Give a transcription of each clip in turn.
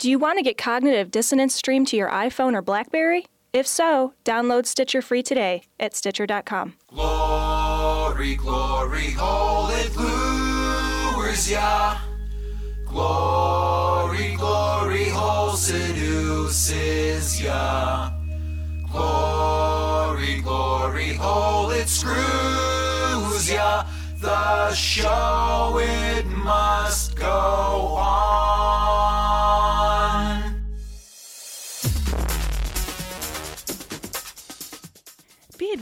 Do you want to get Cognitive Dissonance streamed to your iPhone or BlackBerry? If so, download Stitcher free today at Stitcher.com. Glory, glory, holy lures ya. Glory, glory, whole seduces ya. Glory, glory, hole it screws ya. The show, it must go on. Be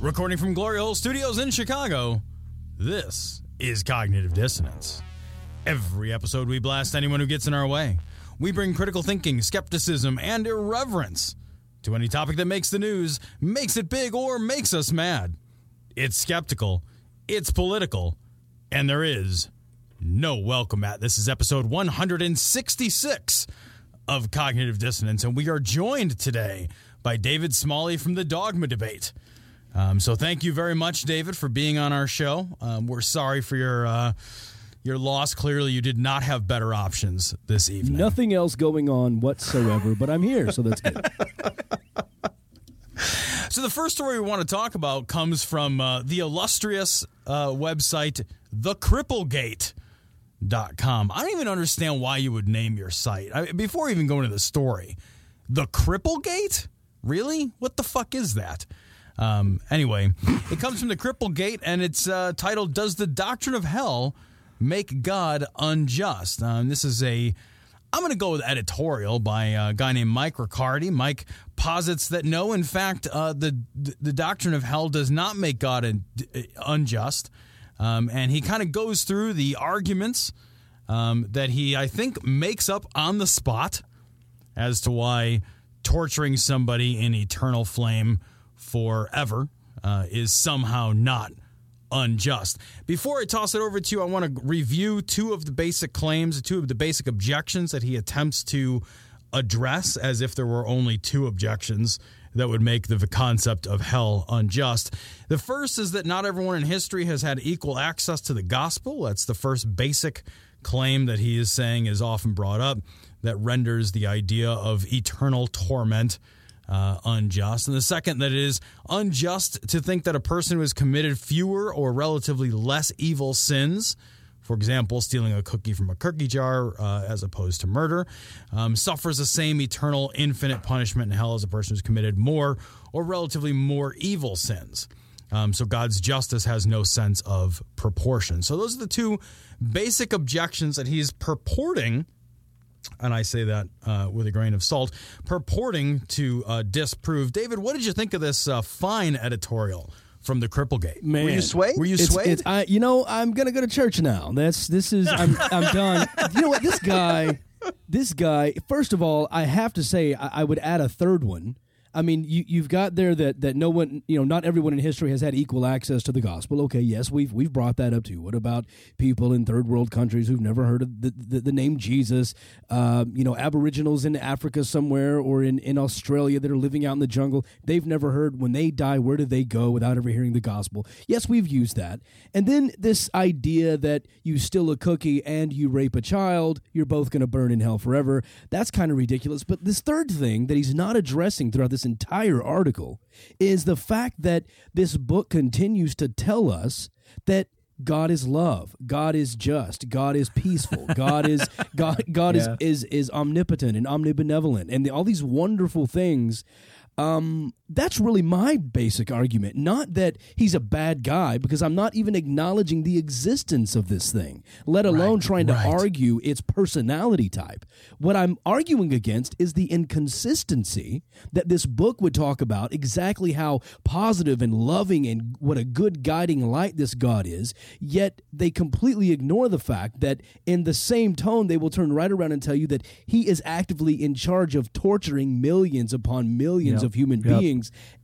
Recording from Glory Hole Studios in Chicago, this is Cognitive Dissonance. Every episode we blast anyone who gets in our way. We bring critical thinking, skepticism, and irreverence to any topic that makes the news, makes it big, or makes us mad. It's skeptical, it's political, and there is no welcome mat. This is episode 166 of Cognitive Dissonance, and we are joined today by David Smalley from The Dogma Debate. So thank you very much, David, for being on our show. We're sorry for your loss. Clearly, you did not have better options this evening. Nothing else going on whatsoever, but I'm here, so that's good. So the first story we want to talk about comes from the illustrious website, thecripplegate.com. I don't even understand why you would name your site. Before even going into the story, The Cripplegate? Really? What the fuck is that? Anyway, it comes from the Cripplegate, and it's titled, Does the Doctrine of Hell Make God Unjust? This is I'm going to go with editorial by a guy named Mike Riccardi. Mike posits that no, in fact, the doctrine of hell does not make God unjust. And he kind of goes through the arguments that he, I think, makes up on the spot as to why torturing somebody in eternal flame forever is somehow not unjust. Before I toss it over to you, I want to review two of the basic objections that he attempts to address, as if there were only two objections that would make the concept of hell unjust. The first is that not everyone in history has had equal access to the gospel. That's the first basic claim that he is saying is often brought up that renders the idea of eternal torment unjust. And the second, that it is unjust to think that a person who has committed fewer or relatively less evil sins, for example, stealing a cookie from a cookie jar as opposed to murder, suffers the same eternal infinite punishment in hell as a person who's committed more or relatively more evil sins. So God's justice has no sense of proportion. So those are the two basic objections that he's purporting, and I say that with a grain of salt, purporting to disprove. David, what did you think of this fine editorial from the Cripplegate? Man, were you swayed? I'm gonna go to church now. I'm done. You know what? This guy. First of all, I have to say I would add a third one. I mean, you've got there that no one, not everyone in history has had equal access to the gospel. Okay, yes, we've brought that up too. What about people in third world countries who've never heard of the name Jesus? Aboriginals in Africa somewhere or in Australia that are living out in the jungle. They've never heard, when they die, where do they go without ever hearing the gospel? Yes, we've used that. And then this idea that you steal a cookie and you rape a child, you're both going to burn in hell forever. That's kind of ridiculous. But this third thing that he's not addressing throughout this entire article is the fact that this book continues to tell us that God is love, God is just, God is peaceful, God is omnipotent and omnibenevolent, and all these wonderful things. That's really my basic argument. Not that he's a bad guy, because I'm not even acknowledging the existence of this thing, let alone trying to argue its personality type. What I'm arguing against is the inconsistency that this book would talk about, exactly how positive and loving and what a good guiding light this God is, yet they completely ignore the fact that in the same tone they will turn right around and tell you that he is actively in charge of torturing millions upon millions of human beings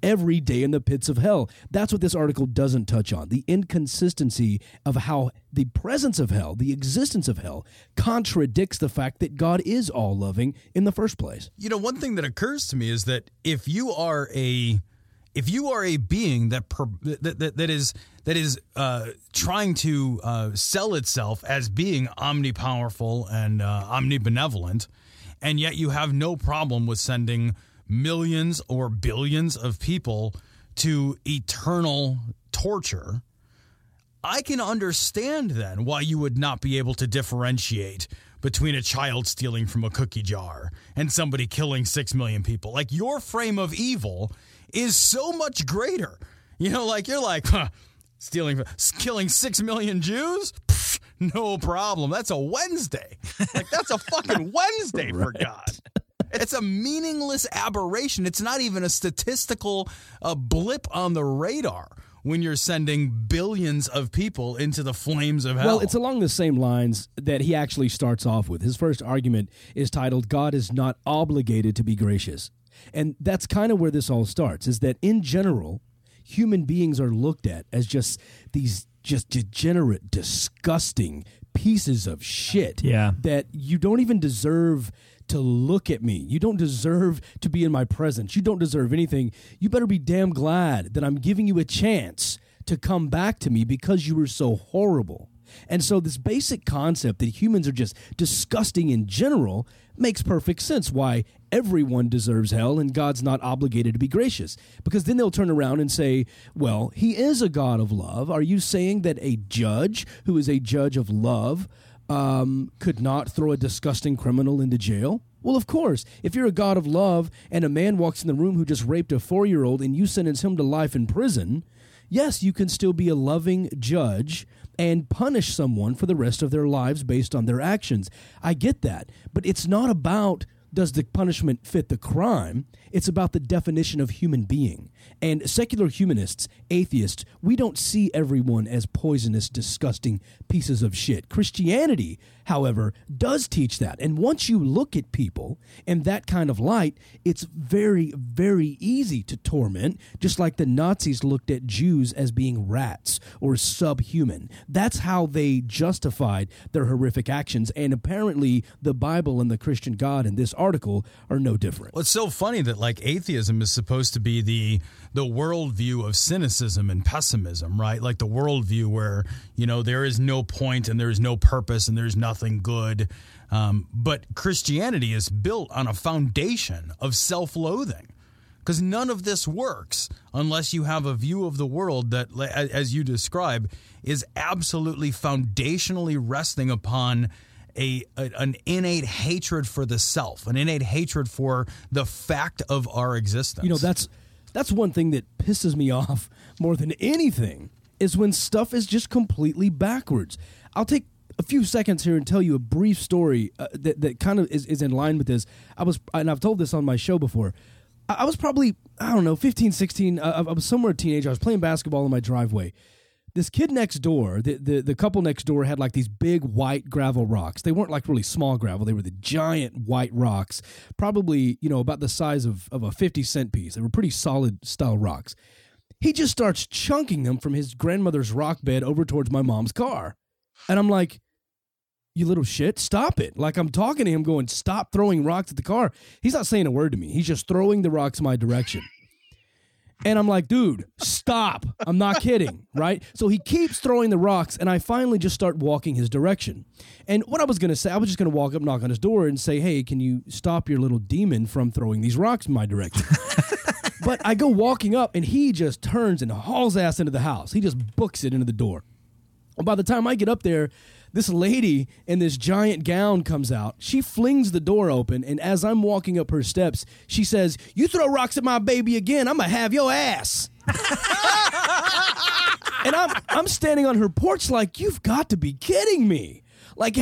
every day in the pits of hell. That's what this article doesn't touch on, the inconsistency of how the presence of hell, the existence of hell, contradicts the fact that God is all-loving in the first place. You know, one thing that occurs to me is that if you are a being that is trying to sell itself as being omnipowerful and omnibenevolent, and yet you have no problem with sending millions or billions of people to eternal torture, I can understand then why you would not be able to differentiate between a child stealing from a cookie jar and somebody killing 6 million people. Like, your frame of evil is so much greater. You know, like, you're like, killing 6 million Jews? Pfft, no problem. That's a Wednesday. Like, that's a fucking Wednesday, for God. It's a meaningless aberration. It's not even a statistical blip on the radar when you're sending billions of people into the flames of hell. Well, it's along the same lines that he actually starts off with. His first argument is titled, God is not obligated to be gracious. And that's kind of where this all starts, is that in general, human beings are looked at as just these just degenerate, disgusting pieces of shit that you don't even deserve to look at me. You don't deserve to be in my presence. You don't deserve anything. You better be damn glad that I'm giving you a chance to come back to me because you were so horrible. And so this basic concept that humans are just disgusting in general makes perfect sense why everyone deserves hell and God's not obligated to be gracious. Because then they'll turn around and say, well, he is a God of love. Are you saying that a judge who is a judge of love could not throw a disgusting criminal into jail? Well, of course. If you're a God of love and a man walks in the room who just raped a 4-year-old and you sentence him to life in prison, yes, you can still be a loving judge and punish someone for the rest of their lives based on their actions. I get that. But it's not about does the punishment fit the crime. It's about the definition of human being. And secular humanists, atheists, we don't see everyone as poisonous, disgusting pieces of shit. Christianity, however, does teach that. And once you look at people in that kind of light, it's very, very easy to torment, just like the Nazis looked at Jews as being rats or subhuman. That's how they justified their horrific actions. And apparently the Bible and the Christian God in this article are no different. Well, it's so funny that, like, atheism is supposed to be the worldview of cynicism and pessimism, right? Like the worldview where, you know, there is no point and there is no purpose and there's nothing good. But Christianity is built on a foundation of self-loathing, because none of this works unless you have a view of the world that, as you describe, is absolutely foundationally resting upon an innate hatred for the self, an innate hatred for the fact of our existence. You know, that's one thing that pisses me off more than anything is when stuff is just completely backwards. I'll take a few seconds here and tell you a brief story that kind of is in line with this. I've told this on my show before. I was probably, 15, 16. I was somewhere a teenager. I was playing basketball in my driveway. This kid next door, the couple next door, had like these big white gravel rocks. They weren't like really small gravel. They were the giant white rocks, probably, about the size of a 50-cent piece. They were pretty solid style rocks. He just starts chunking them from his grandmother's rock bed over towards my mom's car. And I'm like, you little shit, stop it. Like, I'm talking to him going, stop throwing rocks at the car. He's not saying a word to me. He's just throwing the rocks my direction. And I'm like, dude, stop. I'm not kidding, right? So he keeps throwing the rocks, and I finally just start walking his direction. And what I was going to say, I was just going to walk up, knock on his door, and say, hey, can you stop your little demon from throwing these rocks in my direction? But I go walking up, and he just turns and hauls ass into the house. He just books it into the door. And by the time I get up there, This lady in this giant gown comes out. She flings the door open, and as I'm walking up her steps, she says, "You throw rocks at my baby again, I'm going to have your ass." And I'm standing on her porch like, you've got to be kidding me. Like,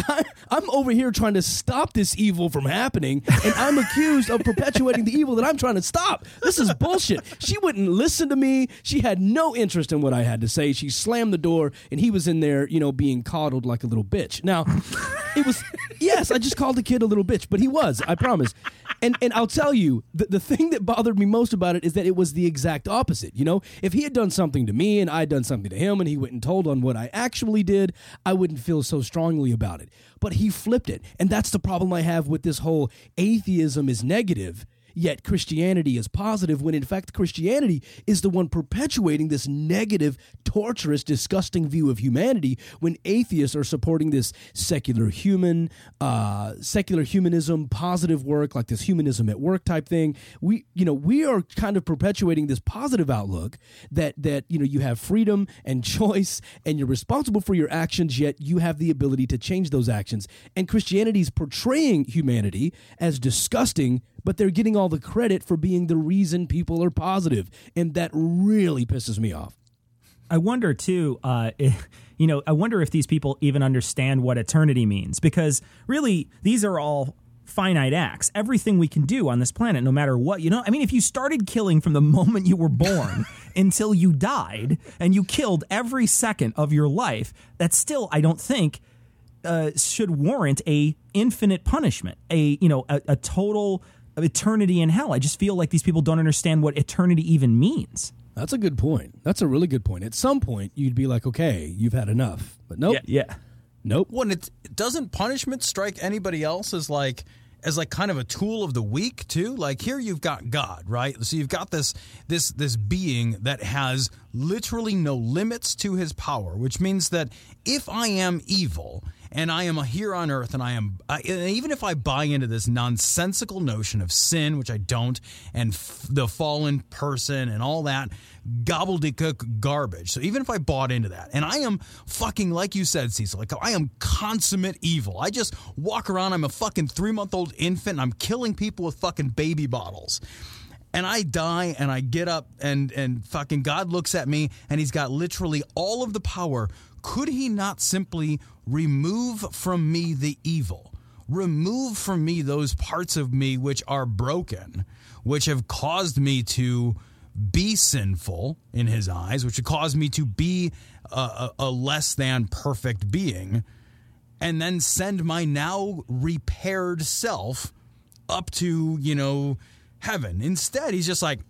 I'm over here trying to stop this evil from happening, and I'm accused of perpetuating the evil that I'm trying to stop. This is bullshit. She wouldn't listen to me. She had no interest in what I had to say. She slammed the door, and he was in there, you know, being coddled like a little bitch. Now, it was, yes, I just called the kid a little bitch, but he was, I promise. And I'll tell you, the thing that bothered me most about it is that it was the exact opposite, you know? If he had done something to me, and I had done something to him, and he went and told on what I actually did, I wouldn't feel so strongly about it. But he flipped it. And that's the problem I have with this whole atheism is negative, yet Christianity is positive, when in fact Christianity is the one perpetuating this negative, torturous, disgusting view of humanity, when atheists are supporting this secular humanism, positive work, like this humanism at work type thing. We are kind of perpetuating this positive outlook that you know, you have freedom and choice and you're responsible for your actions, yet you have the ability to change those actions. And Christianity's portraying humanity as disgusting, but they're getting all the credit for being the reason people are positive, and that really pisses me off. I wonder, too, if these people even understand what eternity means, because really, these are all finite acts. Everything we can do on this planet, no matter what, if you started killing from the moment you were born until you died, and you killed every second of your life, that's still, I don't think, should warrant a infinite punishment, a total eternity in hell. I just feel like these people don't understand what eternity even means. That's a good point. That's a really good point. At some point, you'd be like, okay, you've had enough. But nope. Yeah. Nope. When doesn't punishment strike anybody else as kind of a tool of the weak too? Like, here you've got God, right? So you've got this being that has literally no limits to his power, which means that if I am evil and I am here on earth, and even if I buy into this nonsensical notion of sin, which I don't, and the fallen person and all that gobbledygook garbage. So even if I bought into that, and I am fucking, like you said, Cecil, like I am consummate evil. I just walk around, I'm a fucking 3-month-old infant, and I'm killing people with fucking baby bottles. And I die, and I get up, and fucking God looks at me, and he's got literally all of the power. Could he not simply remove from me the evil? Remove from me those parts of me which are broken, which have caused me to be sinful in his eyes, which have caused me to be a less than perfect being, and then send my now repaired self up to, heaven. Instead, he's just like,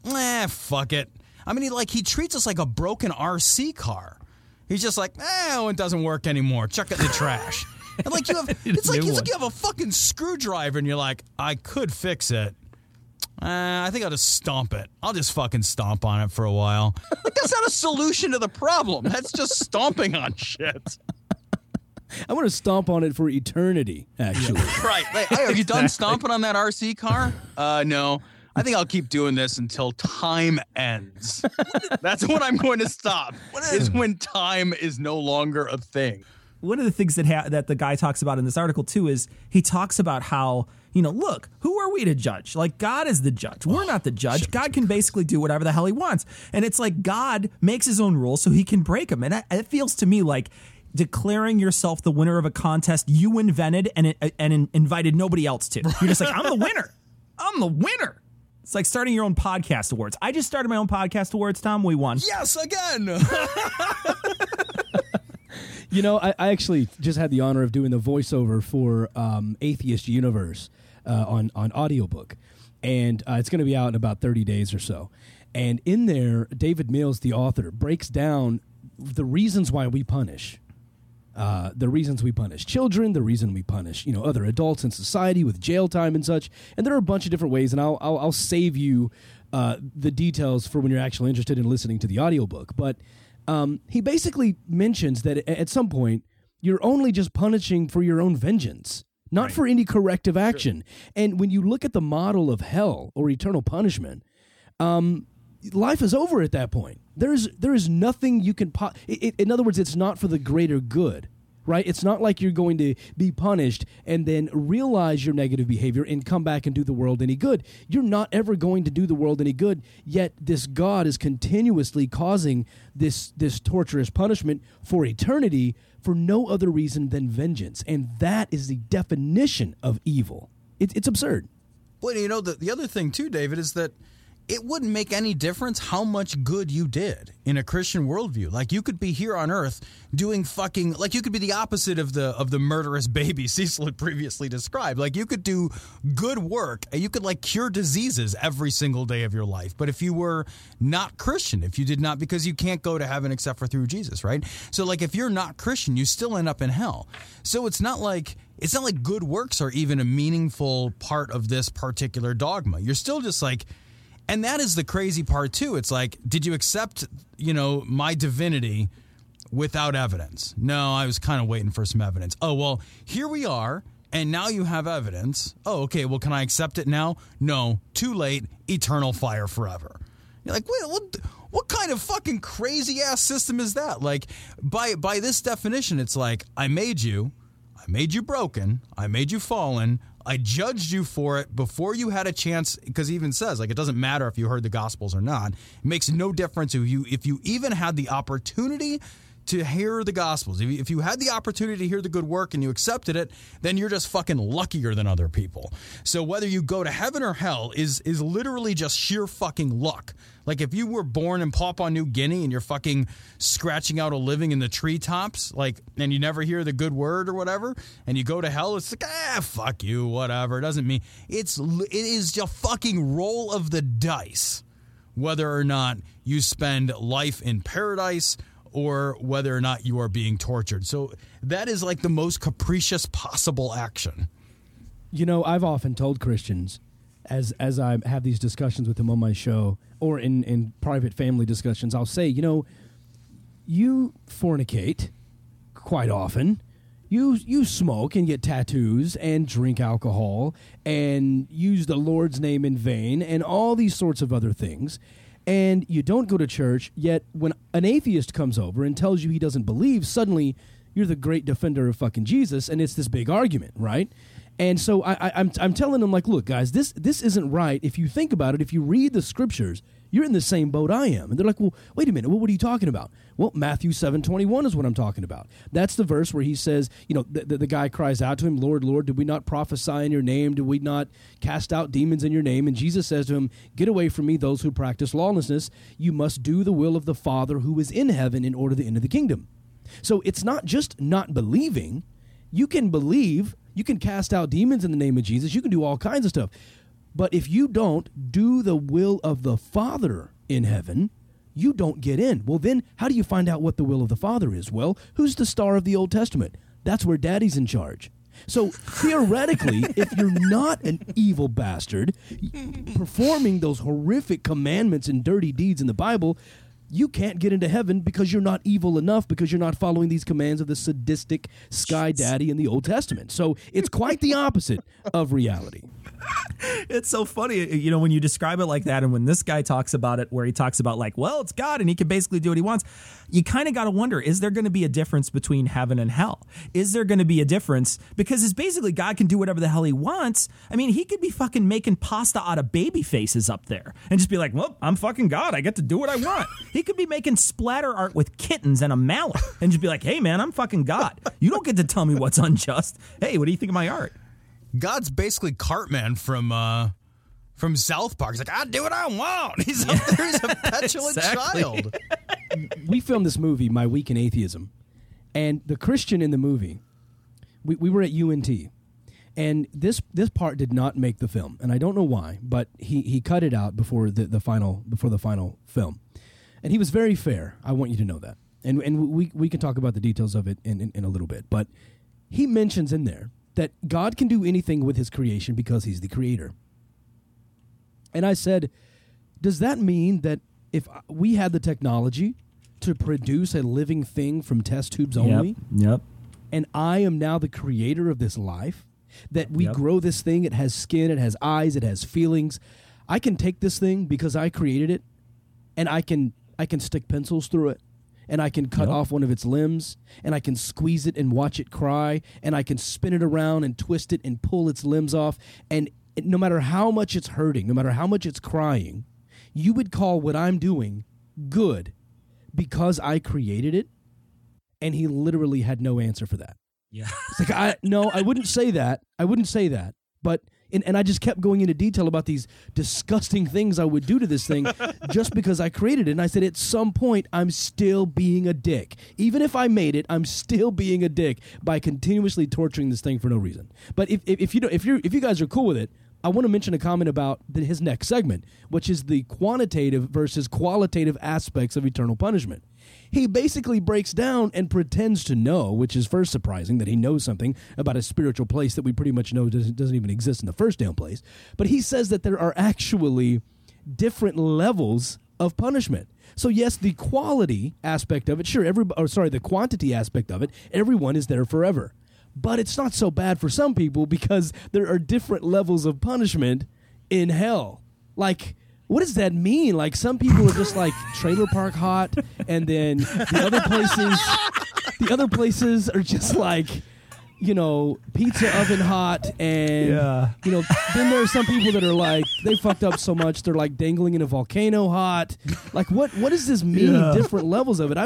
fuck it. I mean, he treats us like a broken RC car. He's just like, it doesn't work anymore. Chuck it in the trash. And you have a fucking screwdriver, and you're like, I could fix it. I think I'll just stomp it. I'll just fucking stomp on it for a while. That's not a solution to the problem. That's just stomping on shit. I want to stomp on it for eternity, actually. Right. Have you done stomping on that RC car? No. I think I'll keep doing this until time ends. That's when I'm going to stop, is when time is no longer a thing. One of the things that the guy talks about in this article, too, is he talks about how, look, who are we to judge? Like, God is the judge. We're not the judge. God can basically do whatever the hell he wants. And it's like God makes his own rules so he can break them. And it feels to me like declaring yourself the winner of a contest you invented and invited nobody else to. You're just like, I'm the winner. I'm the winner. It's like starting your own podcast awards. I just started my own podcast awards, Tom. We won. Yes, again. I actually just had the honor of doing the voiceover for Atheist Universe on audiobook. And it's going to be out in about 30 days or so. And in there, David Mills, the author, breaks down the reasons why we punish. The reasons we punish children, the reason we punish, other adults in society with jail time and such. And there are a bunch of different ways, and I'll save you the details for when you're actually interested in listening to the audiobook. But he basically mentions that at some point, you're only just punishing for your own vengeance, not right. for any corrective action. Sure. And when you look at the model of hell or eternal punishment, life is over at that point. There is nothing you can... in other words, it's not for the greater good. right? It's not like you're going to be punished and then realize your negative behavior and come back and do the world any good. You're not ever going to do the world any good, yet this God is continuously causing this torturous punishment for eternity for no other reason than vengeance. And that is the definition of evil. It's absurd. Well, you know, the other thing, too, David, is that it wouldn't make any difference how much good you did in a Christian worldview. Like, you could be here on Earth doing fucking... Like, you could be the opposite of the murderous baby Cecil had previously described. Like, you could do good work. You could, like, cure diseases every single day of your life. But if you were not Christian, if you did not... Because you can't go to heaven except for through Jesus, right? So, like, if you're not Christian, you still end up in hell. So it's not like... It's not like good works are even a meaningful part of this particular dogma. You're still just like... And that is the crazy part, too. It's like, did you accept, you know, my divinity without evidence? No, I was kind of waiting for some evidence. Oh, well, here we are, and now you have evidence. Oh, okay, well, can I accept it now? No, too late, eternal fire forever. You're like, what kind of fucking crazy-ass system is that? Like, by this definition, it's like, I made you broken, I made you fallen, I judged you for it before you had a chance, because he even says, like, it doesn't matter if you heard the Gospels or not. It makes no difference if you even had the opportunity to hear the Gospels. If you had the opportunity to hear the good work and you accepted it, then you're just fucking luckier than other people. So whether you go to heaven or hell is literally just sheer fucking luck. Like, if you were born in Papua New Guinea and you're fucking scratching out a living in the treetops, like, and you never hear the good word or whatever, and you go to hell, it's like, fuck you, whatever. It doesn't mean it is just fucking roll of the dice whether or not you spend life in paradise or whether or not you are being tortured. So that is like the most capricious possible action. You know, I've often told Christians, as I have these discussions with them on my show or in private family discussions, I'll say, you know, you fornicate quite often. You smoke and get tattoos and drink alcohol and use the Lord's name in vain and all these sorts of other things. And you don't go to church, yet when an atheist comes over and tells you he doesn't believe, suddenly you're the great defender of fucking Jesus, and it's this big argument, right? And so I'm telling them, like, look, guys, this isn't right. If you think about it, if you read the scriptures, you're in the same boat I am. And they're like, well, wait a minute, what are you talking about? Well, Matthew 7:21 is what I'm talking about. That's the verse where he says, you know, the guy cries out to him, Lord, Lord, did we not prophesy in your name? Did we not cast out demons in your name? And Jesus says to him, get away from me, those who practice lawlessness. You must do the will of the Father who is in heaven in order to enter the kingdom. So it's not just not believing. You can believe. You can cast out demons in the name of Jesus. You can do all kinds of stuff. But if you don't do the will of the Father in heaven, you don't get in. Well, then how do you find out what the will of the Father is? Well, who's the star of the Old Testament? That's where Daddy's in charge. So theoretically, if you're not an evil bastard performing those horrific commandments and dirty deeds in the Bible, you can't get into heaven because you're not evil enough, because you're not following these commands of the sadistic sky daddy in the Old Testament. So it's quite the opposite of reality. It's so funny, you know, when you describe it like that, and when this guy talks about it, where he talks about, like, well, it's God and he can basically do what he wants. You kind of got to wonder, is there going to be a difference between heaven and hell? Is there going to be a difference? Because it's basically God can do whatever the hell he wants. I mean, he could be fucking making pasta out of baby faces up there and just be like, well, I'm fucking God. I get to do what I want. He could be making splatter art with kittens and a mallet and just be like, hey, man, I'm fucking God. You don't get to tell me what's unjust. Hey, what do you think of my art? God's basically Cartman from South Park. He's like, I do what I want. He's up there. He's a petulant child. We filmed this movie, My Week in Atheism, and the Christian in the movie, we were at UNT, and this part did not make the film, and I don't know why, but he cut it out before the final film, and he was very fair. I want you to know that, and we can talk about the details of it in a little bit, but he mentions in there that God can do anything with his creation because he's the creator. And I said, does that mean that if we had the technology to produce a living thing from test tubes only, yep. and I am now the creator of this life, that we grow this thing, it has skin, it has eyes, it has feelings, I can take this thing because I created it, and I can stick pencils through it, and I can cut off one of its limbs, and I can squeeze it and watch it cry, and I can spin it around and twist it and pull its limbs off. And no matter how much it's hurting, no matter how much it's crying, you would call what I'm doing good because I created it. And he literally had no answer for that. Yeah. It's like, I wouldn't say that. I wouldn't say that. But, and I just kept going into detail about these disgusting things I would do to this thing just because I created it. And I said, at some point, I'm still being a dick. Even if I made it, I'm still being a dick by continuously torturing this thing for no reason. But if you guys are cool with it, I want to mention a comment about his next segment, which is the quantitative versus qualitative aspects of eternal punishment. He basically breaks down and pretends to know, which is first surprising that he knows something about a spiritual place that we pretty much know doesn't even exist in the first damn place. But he says that there are actually different levels of punishment. So yes, the quality aspect of it, sure, the quantity aspect of it, everyone is there forever. But it's not so bad for some people because there are different levels of punishment in hell. Like, what does that mean? Like, some people are just like trailer park hot, and then the other places are just like, you know, pizza oven hot, and you know, then there are some people that are like, they fucked up so much they're like dangling in a volcano hot. Like, what does this mean? Different levels of it.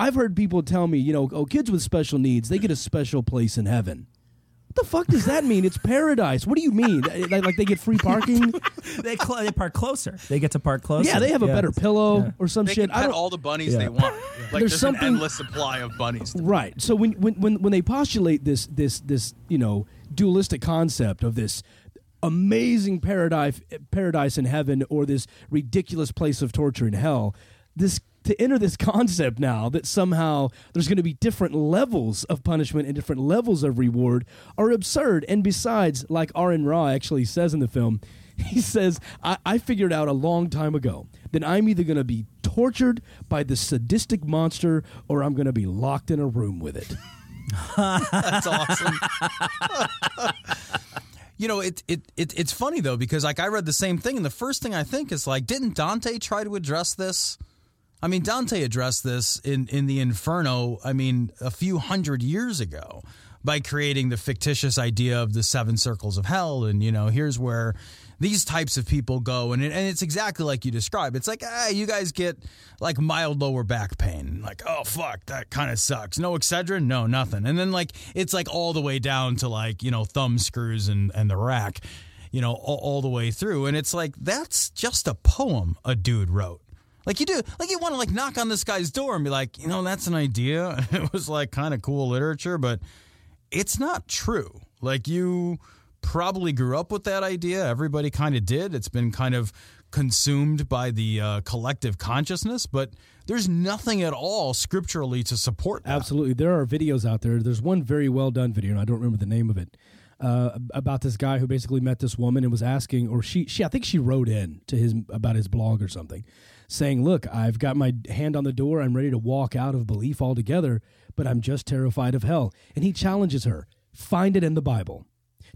I've heard people tell me, you know, kids with special needs, they get a special place in heaven. What the fuck does that mean? It's paradise. What do you mean? Like they get free parking? They park closer. They get to park closer. Yeah, they have a better pillow or some shit. They can pet all the bunnies they want. Like there's an endless supply of bunnies. Right. So when they postulate this you know, dualistic concept of this amazing paradise in heaven or this ridiculous place of torture in hell, to enter this concept now that somehow there's going to be different levels of punishment and different levels of reward are absurd. And besides, like Aaron Ra actually says in the film, he says, I figured out a long time ago that I'm either going to be tortured by this sadistic monster or I'm going to be locked in a room with it. That's awesome. You know, it's funny, though, because like I read the same thing. And the first thing I think is like, didn't Dante try to address this? I mean, Dante addressed this in the Inferno, I mean, a few hundred years ago by creating the fictitious idea of the seven circles of hell. And, you know, here's where these types of people go. And it's exactly like you describe. It's like, you guys get like mild lower back pain. Like, oh, fuck, that kind of sucks. No Excedrin? No, nothing. And then like it's like all the way down to like, you know, thumb screws and the rack, you know, all the way through. And it's like that's just a poem a dude wrote. Like you do, like you want to like knock on this guy's door and be like, you know, that's an idea. It was like kind of cool literature, but it's not true. Like you probably grew up with that idea. Everybody kind of did. It's been kind of consumed by the collective consciousness, but there's nothing at all scripturally to support that. Absolutely. There are videos out there. There's one very well done video, and I don't remember the name of it, about this guy who basically met this woman and was asking, or she I think she wrote in to his about his blog or something, saying, look, I've got my hand on the door. I'm ready to walk out of belief altogether, but I'm just terrified of hell. And he challenges her. Find it in the Bible.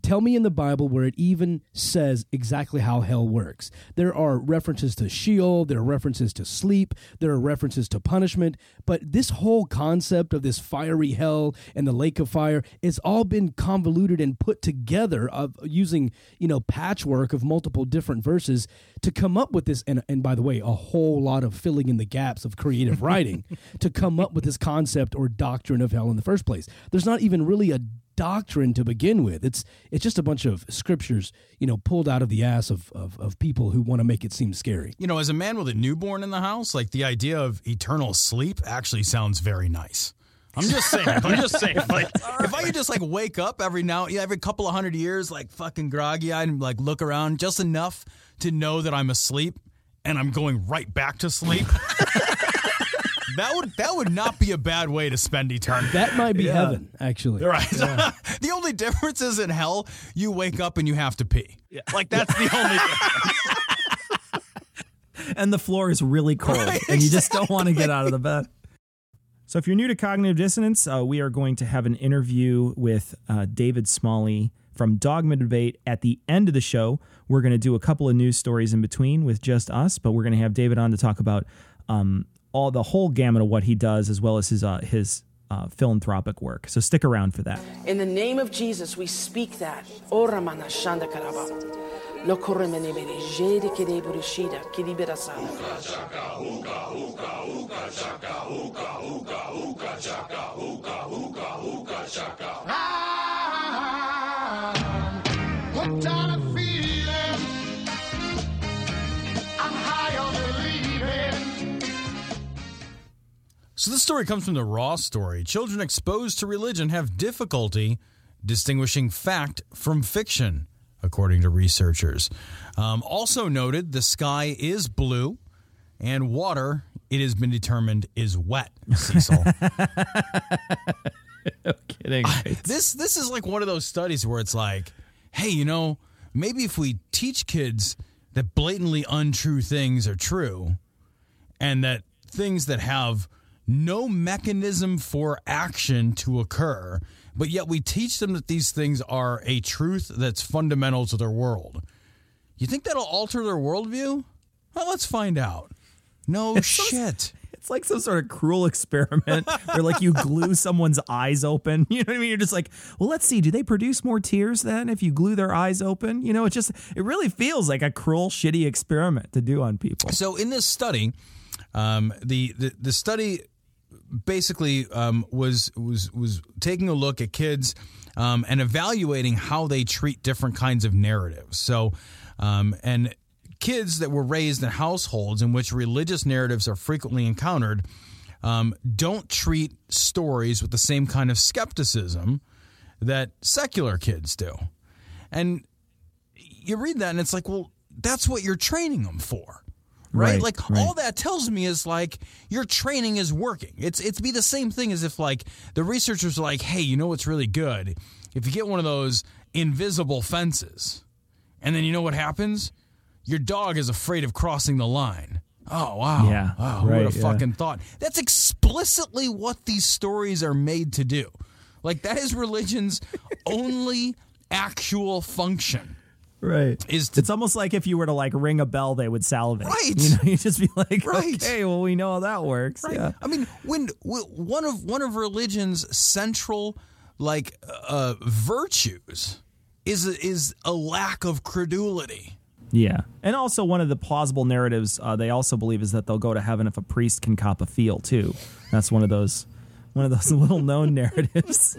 Tell me in the Bible where it even says exactly how hell works. There are references to Sheol. There are references to sleep. There are references to punishment. But this whole concept of this fiery hell and the lake of fire, it's all been convoluted and put together of using, you know, patchwork of multiple different verses to come up with this. And by the way, a whole lot of filling in the gaps of creative writing to come up with this concept or doctrine of hell in the first place. There's not even really a doctrine to begin with. It's just a bunch of scriptures, you know, pulled out of the ass of people who want to make it seem scary. You know, as a man with a newborn in the house, like the idea of eternal sleep actually sounds very nice. I'm just saying. Like, if I could just like wake up every couple of hundred years, like fucking groggy eyed, and like look around just enough to know that I'm asleep and I'm going right back to sleep. That would not be a bad way to spend eternity. That might be heaven, actually. Right. Yeah. The only difference is in hell, you wake up and you have to pee. Yeah. Like, that's the only difference. And the floor is really cold, right, exactly. And you just don't want to get out of the bed. So if you're new to Cognitive Dissonance, we are going to have an interview with David Smalley from Dogma Debate at the end of the show. We're going to do a couple of news stories in between with just us, but we're going to have David on to talk about all the whole gamut of what he does, as well as his philanthropic work. So stick around for that. In the name of Jesus, we speak that. So this story comes from the Raw Story. Children exposed to religion have difficulty distinguishing fact from fiction, according to researchers. Also noted, the sky is blue and water, it has been determined, is wet, Cecil. No kidding. This is like one of those studies where it's like, hey, you know, maybe if we teach kids that blatantly untrue things are true and that things that have no mechanism for action to occur, but yet we teach them that these things are a truth that's fundamental to their world. You think that'll alter their worldview? Well, let's find out. No shit. It's like some sort of cruel experiment where, like, you glue someone's eyes open. You know what I mean? You're just like, well, let's see. Do they produce more tears then if you glue their eyes open? You know, it really feels like a cruel, shitty experiment to do on people. So in this study, the study basically was taking a look at kids and evaluating how they treat different kinds of narratives. So, and kids that were raised in households in which religious narratives are frequently encountered don't treat stories with the same kind of skepticism that secular kids do. And you read that and it's like, well, that's what you're training them for. Right? Like, all that tells me is, like, your training is working. It's be the same thing as if, like, the researchers are like, hey, you know what's really good? If you get one of those invisible fences, and then you know what happens? Your dog is afraid of crossing the line. Oh, wow. Yeah. Oh, who would have fucking thought? That's explicitly what these stories are made to do. Like, that is religion's only actual function. Right. It's almost like if you were to, like, ring a bell, they would salivate. Right. You know, you'd just be like, okay, well, we know how that works. Right. Yeah. I mean, when one of religion's central, like, virtues is a lack of credulity. Yeah. And also one of the plausible narratives they also believe is that they'll go to heaven if a priest can cop a feel, too. That's one of those little known narratives.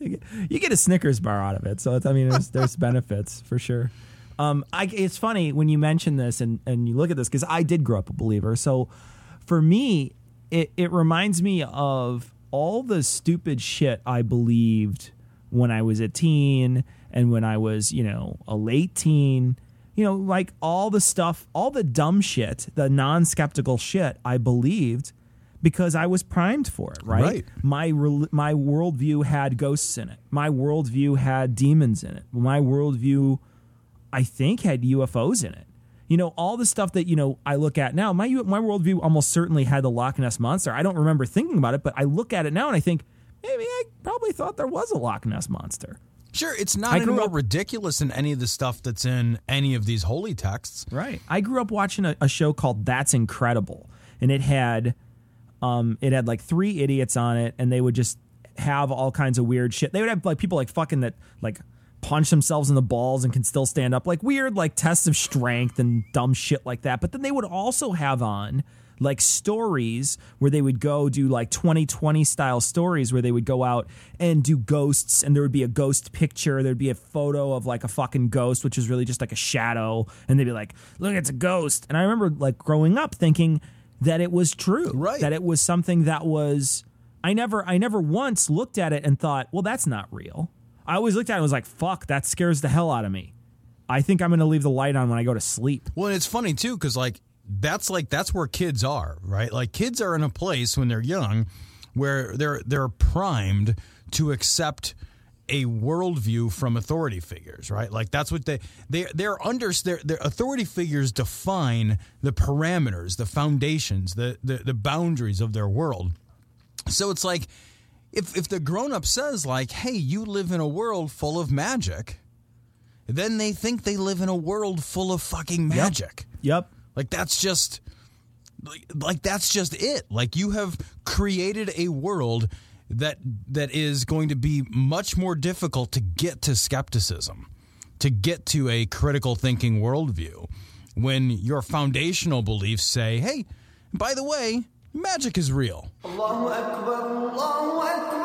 You get a Snickers bar out of it, so it's, I mean, there's benefits for sure. It's funny when you mention this and you look at this, because I did grow up a believer. So for me, it reminds me of all the stupid shit I believed when I was a teen and when I was, you know, a late teen. You know, like all the stuff, all the dumb shit, the non-skeptical shit I believed, because I was primed for it, right? My worldview had ghosts in it. My worldview had demons in it. My worldview, I think, had UFOs in it. You know, all the stuff that, you know, I look at now, my worldview almost certainly had the Loch Ness Monster. I don't remember thinking about it, but I look at it now and I think, maybe I probably thought there was a Loch Ness Monster. Sure, it's not any more ridiculous than any of the stuff that's in any of these holy texts. Right. I grew up watching a show called That's Incredible, and it had like three idiots on it, and they would just have all kinds of weird shit. They would have like people like fucking that like punch themselves in the balls and can still stand up, like weird like tests of strength and dumb shit like that. But then they would also have on like stories where they would go do like 2020 style stories where they would go out and do ghosts, and there would be a ghost picture. There'd be a photo of like a fucking ghost, which is really just like a shadow. And they'd be like, look, it's a ghost. And I remember like growing up thinking that it was true, right? That it was something that was, I never once looked at it and thought, well, that's not real. I always looked at it and was like, fuck, that scares the hell out of me. I think I'm going to leave the light on when I go to sleep. Well, and it's funny too, because that's where kids are, right? Like kids are in a place when they're young where they're primed to accept a worldview from authority figures, right? Like that's what their authority figures define the parameters, the foundations, the boundaries of their world. So it's like if the grown-up says like, hey, you live in a world full of magic, then they think they live in a world full of fucking magic. Yep. Like that's just Like, that's just it. Like, you have created a world that is going to be much more difficult to get to skepticism, to get to a critical thinking worldview, when your foundational beliefs say, hey, by the way, magic is real. Allahu Akbar, Allahu Akbar,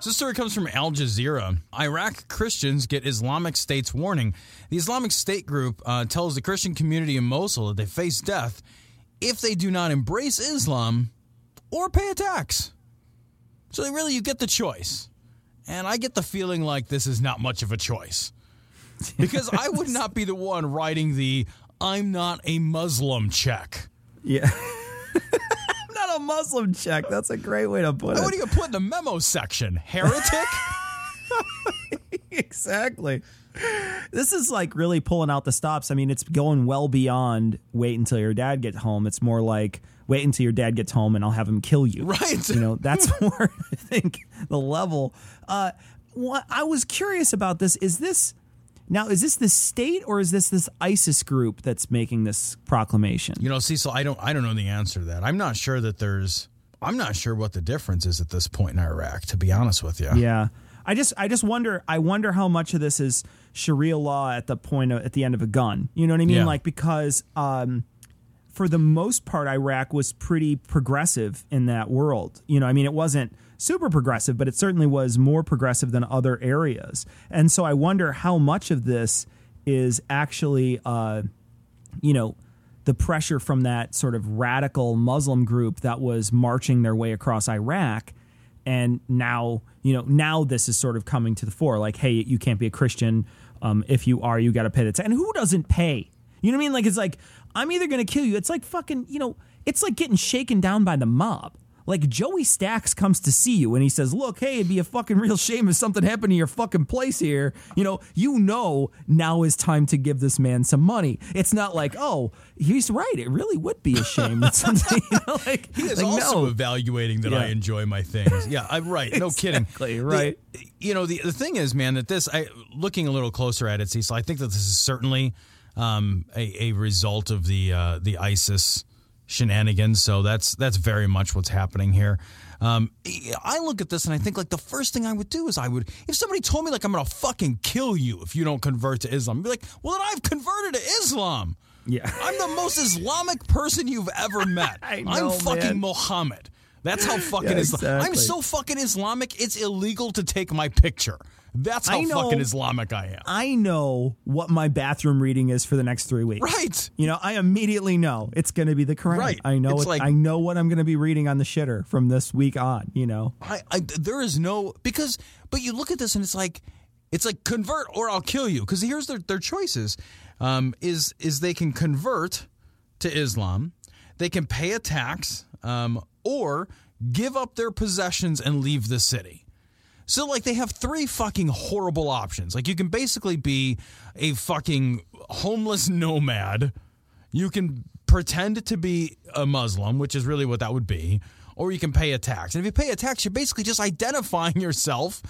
So this story comes from Al Jazeera. Iraq Christians get Islamic State's warning. The Islamic State group tells the Christian community in Mosul that they face death if they do not embrace Islam or pay a tax. So really, you get the choice. And I get the feeling like this is not much of a choice. Because I would not be the one writing the I'm not a Muslim check. Yeah. I'm not a Muslim check. That's a great way to put it. What do you put in the memo section? Heretic? Exactly. This is like really pulling out the stops. I mean, it's going well beyond wait until your dad gets home. It's more like wait until your dad gets home and I'll have him kill you. Right. You know, that's more, I think, the level. What I was curious about this is this. Now, is this the state or is this ISIS group that's making this proclamation? You know, Cecil, I don't know the answer to that. I'm not sure what the difference is at this point in Iraq, to be honest with you. Yeah. I just wonder. I wonder how much of this is Sharia law at the end of a gun. You know what I mean? Yeah. Like, because for the most part, Iraq was pretty progressive in that world. You know, I mean, it wasn't super progressive, but it certainly was more progressive than other areas. And so I wonder how much of this is actually, you know, the pressure from that sort of radical Muslim group that was marching their way across Iraq. And now, you know, now this is sort of coming to the fore. Like, hey, you can't be a Christian. If you are, you got to pay the tax. And who doesn't pay? You know what I mean? Like, it's like, I'm either going to kill you. It's like fucking, you know, it's like getting shaken down by the mob. Like, Joey Stacks comes to see you and he says, look, hey, it'd be a fucking real shame if something happened to your fucking place here. You know, now is time to give this man some money. It's not like, oh, he's right. It really would be a shame. You know, like, he is like, also no. Evaluating that. Yeah. I enjoy my things. Yeah, I'm right. No exactly, kidding. Right. The thing is, man, that this, looking a little closer at it, Cecil, I think that this is certainly a result of the ISIS shenanigans. So that's very much what's happening here. I look at this and I think, like, the first thing I would do is if somebody told me, like, I'm going to fucking kill you if you don't convert to Islam, I'd be like, well, then I've converted to Islam. Yeah. I'm the most Islamic person you've ever met. I'm fucking Muhammad. That's how fucking Islam. I'm so fucking Islamic, it's illegal to take my picture. That's how fucking Islamic I am. I know what my bathroom reading is for the next 3 weeks. Right. You know, I immediately know it's going to be the Quran. Right. I know I know what I'm going to be reading on the shitter from this week on, you know. But you look at this and it's like convert or I'll kill you, because here's their choices. Is they can convert to Islam, they can pay a tax, or give up their possessions and leave the city. So, like, they have three fucking horrible options. Like, you can basically be a fucking homeless nomad. You can pretend to be a Muslim, which is really what that would be. Or you can pay a tax. And if you pay a tax, you're basically just identifying yourself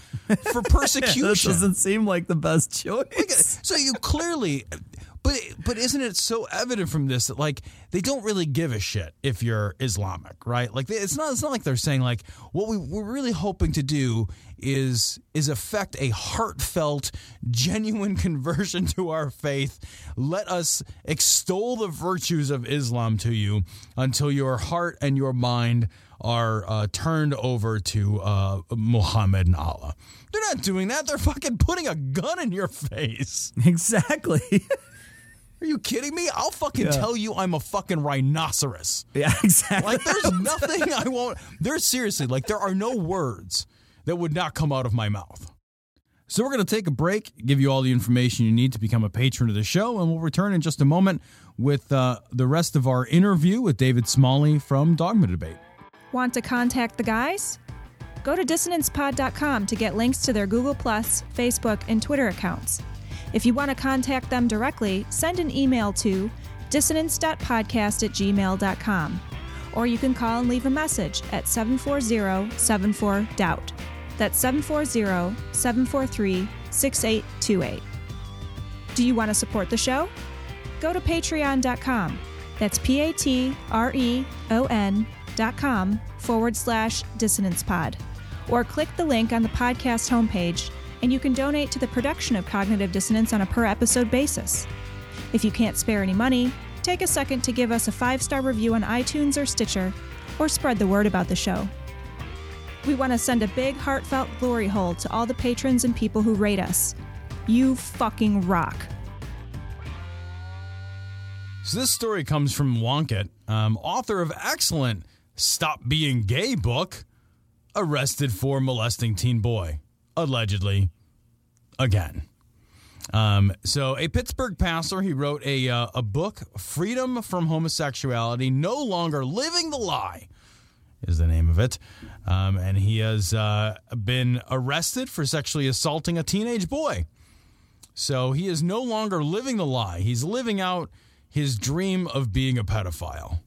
for persecution. This doesn't seem like the best choice. So you clearly... But isn't it so evident from this that, like, they don't really give a shit if you're Islamic, right? Like, it's not like they're saying, like, what we're really hoping to do is affect a heartfelt, genuine conversion to our faith. Let us extol the virtues of Islam to you until your heart and your mind are turned over to Muhammad and Allah. They're not doing that. They're fucking putting a gun in your face. Exactly. Are you kidding me? I'll fucking tell you I'm a fucking rhinoceros. Yeah, exactly. Like, there's nothing I won't. There's seriously, like, there are no words that would not come out of my mouth. So we're going to take a break, give you all the information you need to become a patron of the show, and we'll return in just a moment with the rest of our interview with David Smalley from Dogma Debate. Want to contact the guys? Go to dissonancepod.com to get links to their Google+, Facebook, and Twitter accounts. If you want to contact them directly, send an email to dissonance.podcast@gmail.com. Or you can call and leave a message at 740-74-DOUBT. That's 740-743-6828. Do you want to support the show? Go to patreon.com. That's patreon.com/dissonancepod. Or click the link on the podcast homepage, and you can donate to the production of Cognitive Dissonance on a per-episode basis. If you can't spare any money, take a second to give us a 5-star review on iTunes or Stitcher, or spread the word about the show. We want to send a big, heartfelt glory hole to all the patrons and people who rate us. You fucking rock. So this story comes from Wonkette, author of excellent Stop Being Gay book, arrested for molesting teen boy, allegedly, again. So a Pittsburgh pastor, he wrote a book, Freedom from Homosexuality, No Longer Living the Lie is the name of it. And he has been arrested for sexually assaulting a teenage boy. So he is no longer living the lie. He's living out his dream of being a pedophile.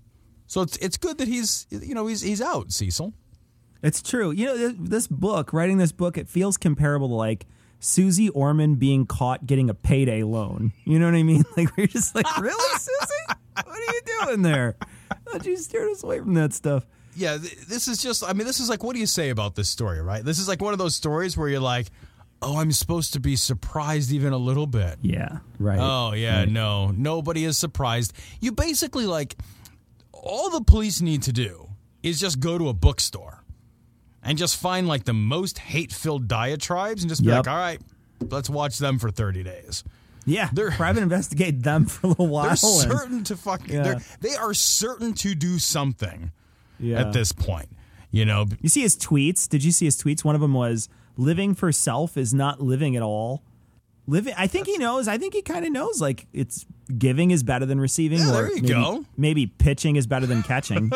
So it's good that he's out, Cecil. It's true. You know, this book, writing this book, it feels comparable to like Suze Orman being caught getting a payday loan. You know what I mean? Like, we're just like, really, Suze? What are you doing there? How'd you steer us away from that stuff? Yeah, this is just, I mean, this is like, what do you say about this story, right? This is like one of those stories where you're like, oh, I'm supposed to be surprised even a little bit. Yeah, right. Oh, yeah, right. No, nobody is surprised. You basically, like, all the police need to do is just go to a bookstore and just find, like, the most hate-filled diatribes and just be like, all right, let's watch them for 30 days. Yeah, they're private investigate them for a little while. They're certain to fucking, they are certain to do something. Yeah. At this point, you know, you see his tweets. Did you see his tweets? One of them was, living for self is not living at all. Living. I think he knows. I think he kind of knows, like, it's giving is better than receiving. Yeah, there you go. Maybe pitching is better than catching.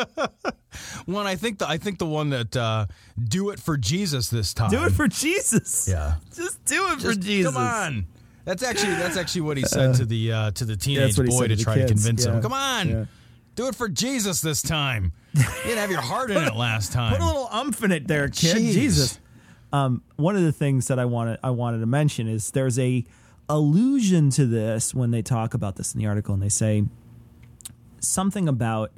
One, I think the one that do it for Jesus this time. Do it for Jesus. Yeah. Just do it for Jesus. Come on. That's actually what he said to the teenage boy to try to convince him. Come on. Yeah. Do it for Jesus this time. You didn't have your heart in it last time. Put a little umph in it there, kid. Jeez. Jesus. One of the things that I wanted to mention is there's a allusion to this when they talk about this in the article, and they say something about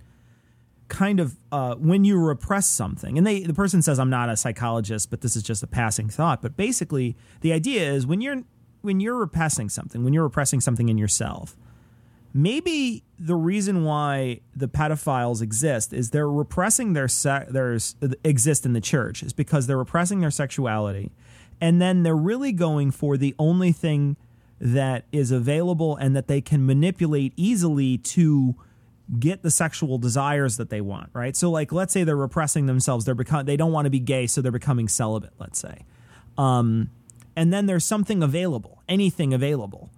kind of when you repress something. And the person says, I'm not a psychologist, but this is just a passing thought. But basically, the idea is when you're repressing something in yourself, maybe the reason why the pedophiles exist is they're repressing exist in the church is because they're repressing their sexuality, and then they're really going for the only thing that is available and that they can manipulate easily to get the sexual desires that they want, right? So, like, let's say they're repressing themselves, they don't want to be gay, so they're becoming celibate, let's say, and then there's something available, anything available.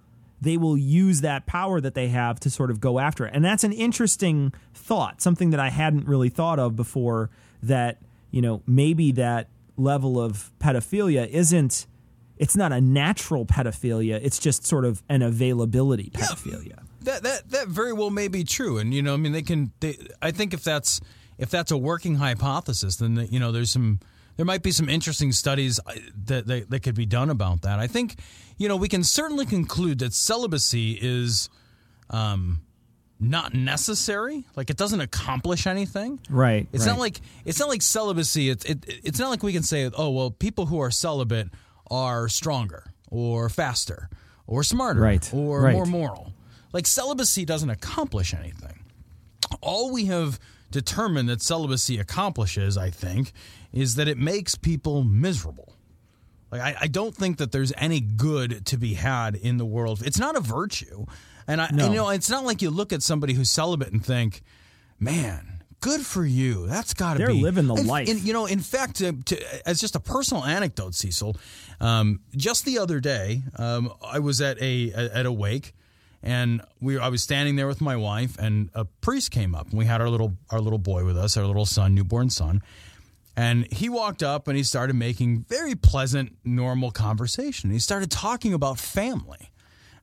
They will use that power that they have to sort of go after it. And that's an interesting thought, something that I hadn't really thought of before, that, you know, maybe that level of pedophilia it's not a natural pedophilia. It's just sort of an availability pedophilia. Yeah, that very well may be true. And, you know, I mean, I think if that's a working hypothesis, then, you know, there might be some interesting studies that could be done about that. I think, you know, we can certainly conclude that celibacy is not necessary. Like, it doesn't accomplish anything. Right. It's not like celibacy. It's not like we can say, oh, well, people who are celibate are stronger or faster or smarter or more moral. Like, celibacy doesn't accomplish anything. All we have determined that celibacy accomplishes, I think, is that it makes people miserable. Like, I don't think that there's any good to be had in the world. It's not a virtue. And you know, it's not like you look at somebody who's celibate and think, man, good for you. That's got to be. They're living the life. And, you know, in fact, as just a personal anecdote, Cecil, just the other day, I was at a wake, and I was standing there with my wife, and a priest came up, and we had our little boy with us, our little son, newborn son. And he walked up and he started making very pleasant, normal conversation. He started talking about family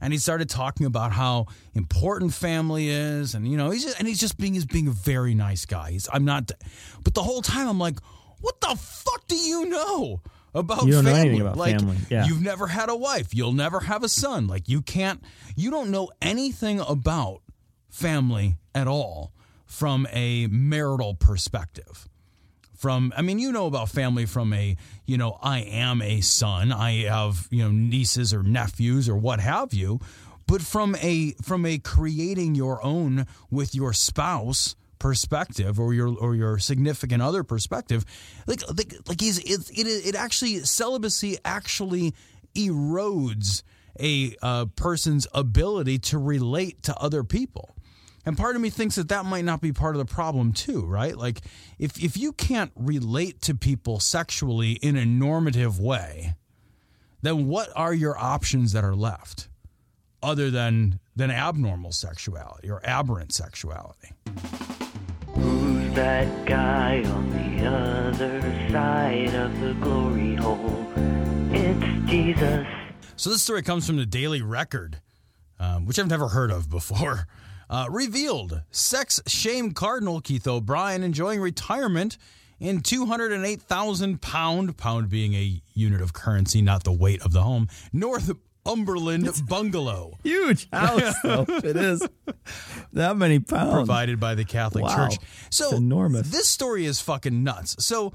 and he started talking about how important family is, and you know, he's just being a very nice guy. But the whole time I'm like, what the fuck do you know about family? You don't know anything about family. Yeah. You've never had a wife. You'll never have a son. Like you don't know anything about family at all from a marital perspective. You know about family from a, you know, I am a son, I have, you know, nieces or nephews or what have you, but from a creating your own with your spouse perspective or your significant other perspective, celibacy actually erodes a person's ability to relate to other people. And part of me thinks that might not be part of the problem too, right? Like if you can't relate to people sexually in a normative way, then what are your options that are left other than abnormal sexuality or aberrant sexuality? Who's that guy on the other side of the glory hole? It's Jesus. So this story comes from the Daily Record, which I've never heard of before. Revealed, sex shame Cardinal Keith O'Brien enjoying retirement in 208,000 pound being a unit of currency, not the weight of the home, Northumberland bungalow. Huge house, though. It is. That many pounds. Provided by the Catholic Church. So it's enormous. This story is fucking nuts. So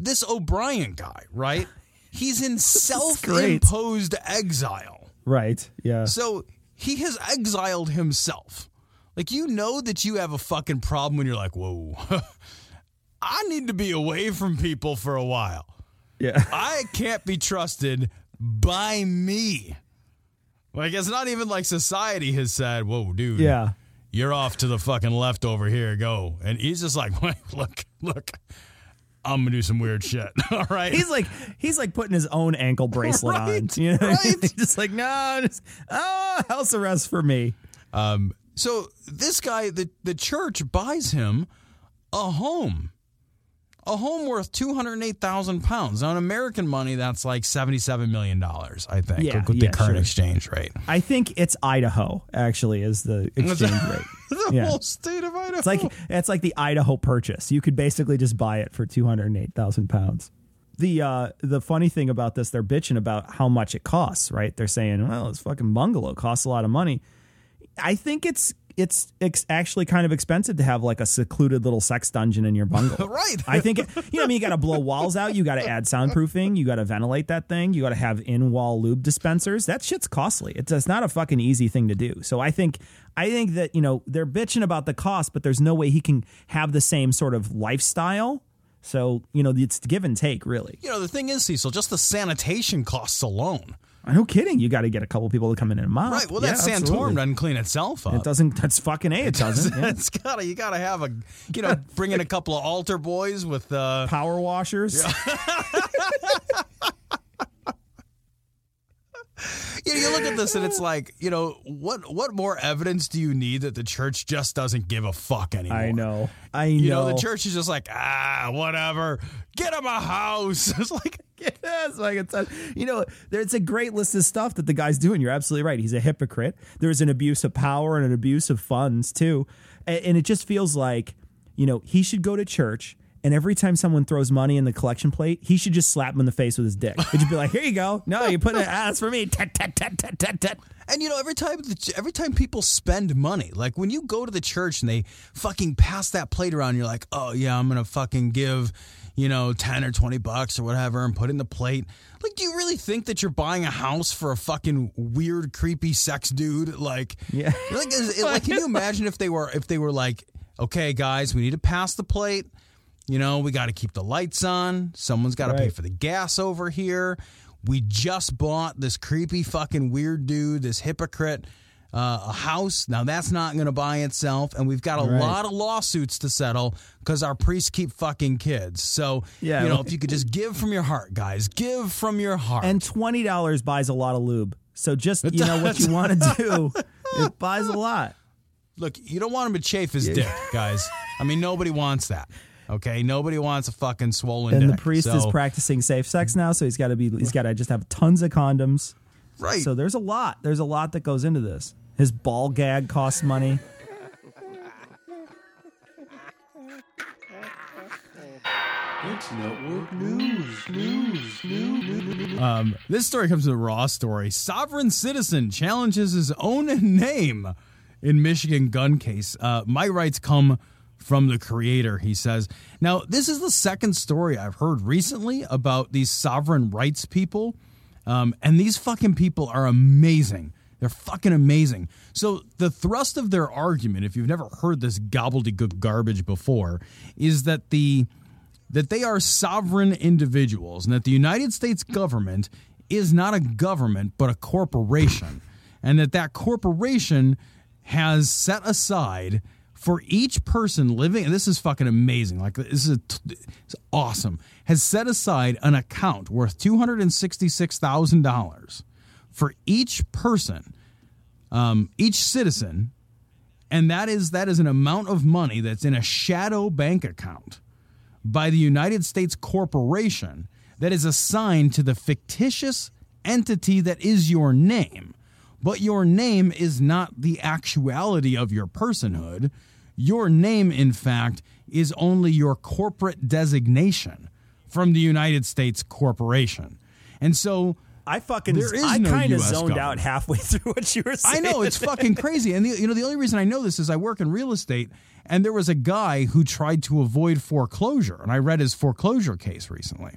this O'Brien guy, right? He's in self-imposed exile. Right, yeah. So he has exiled himself. Like, you know that you have a fucking problem when you're like, whoa, I need to be away from people for a while. Yeah. I can't be trusted by me. Like, it's not even like society has said, whoa, dude. Yeah. You're off to the fucking left over here. Go. And he's just like, look. I'm going to do some weird shit. All right. He's like putting his own ankle bracelet on. You know? Right. He's just like, no, house arrest for me. So this guy, the church buys him a home worth 208,000 pounds. Now, in American money, that's like $77 million, I think, the current exchange rate. I think it's Idaho, actually, is the exchange rate. The whole state of Idaho. It's like the Idaho Purchase. You could basically just buy it for 208,000 pounds. The funny thing about this, they're bitching about how much it costs, right? They're saying, well, this fucking bungalow costs a lot of money. I think it's actually kind of expensive to have like a secluded little sex dungeon in your bungalow. Right. I think, you got to blow walls out. You got to add soundproofing. You got to ventilate that thing. You got to have in-wall lube dispensers. That shit's costly. It's not a fucking easy thing to do. So I think that, they're bitching about the cost, but there's no way he can have the same sort of lifestyle. So, it's give and take, really. The thing is, Cecil, just the sanitation costs alone. No kidding. You got to get a couple people to come in and mop. Right. Well, that santorum doesn't clean itself up. It doesn't. That's fucking A. It doesn't. Yeah. It's gotta. You gotta have a. Bring in a couple of altar boys with power washers. Yeah. You look at this and it's like, what more evidence do you need that the church just doesn't give a fuck anymore? I know. The church is just like, whatever. Get him a house. It's like, it's a great list of stuff that the guy's doing. You're absolutely right. He's a hypocrite. There's an abuse of power and an abuse of funds, too. And it just feels like, he should go to church. And every time someone throws money in the collection plate, he should just slap him in the face with his dick. He should be like, "Here you go. No, you put it. That's for me." Tat, tat, tat, tat, tat, tat. And every time people spend money, like when you go to the church and they fucking pass that plate around, you're like, "Oh yeah, I'm gonna fucking give, $10 or $20 or whatever, and put it in the plate." Like, do you really think that you're buying a house for a fucking weird, creepy sex dude? Like, yeah. Like, can you imagine if they were like, "Okay, guys, we need to pass the plate. We got to keep the lights on. Someone's got to pay for the gas over here. We just bought this creepy fucking weird dude, this hypocrite, a house. Now that's not going to buy itself. And we've got a lot of lawsuits to settle because our priests keep fucking kids. So, if you could just give from your heart, guys, give from your heart." And $20 buys a lot of lube. So just, what you want to do, it buys a lot. Look, you don't want him to chafe his dick, guys. I mean, nobody wants that. Okay, nobody wants a fucking swollen dick. And the priest is practicing safe sex now, so he's got to just have tons of condoms. Right. So there's a lot. There's a lot that goes into this. His ball gag costs money. It's network news. This story comes to the Raw Story. Sovereign citizen challenges his own name in Michigan gun case. My rights come from the creator, he says. Now, this is the second story I've heard recently about these sovereign rights people. And these fucking people are amazing. They're fucking amazing. So the thrust of their argument, if you've never heard this gobbledygook garbage before, is that they are sovereign individuals and that the United States government is not a government but a corporation, and that corporation has set aside for each person living, and this is fucking amazing, like this is it's awesome, has set aside an account worth $266,000 for each person, each citizen, and that is an amount of money that's in a shadow bank account by the United States corporation that is assigned to the fictitious entity that is your name. But your name is not the actuality of your personhood. Your name, in fact, is only your corporate designation from the United States corporation. And so I kind of zoned out halfway through what you were saying. I know, it's fucking crazy. And the only reason I know this is I work in real estate, and there was a guy who tried to avoid foreclosure, and I read his foreclosure case recently.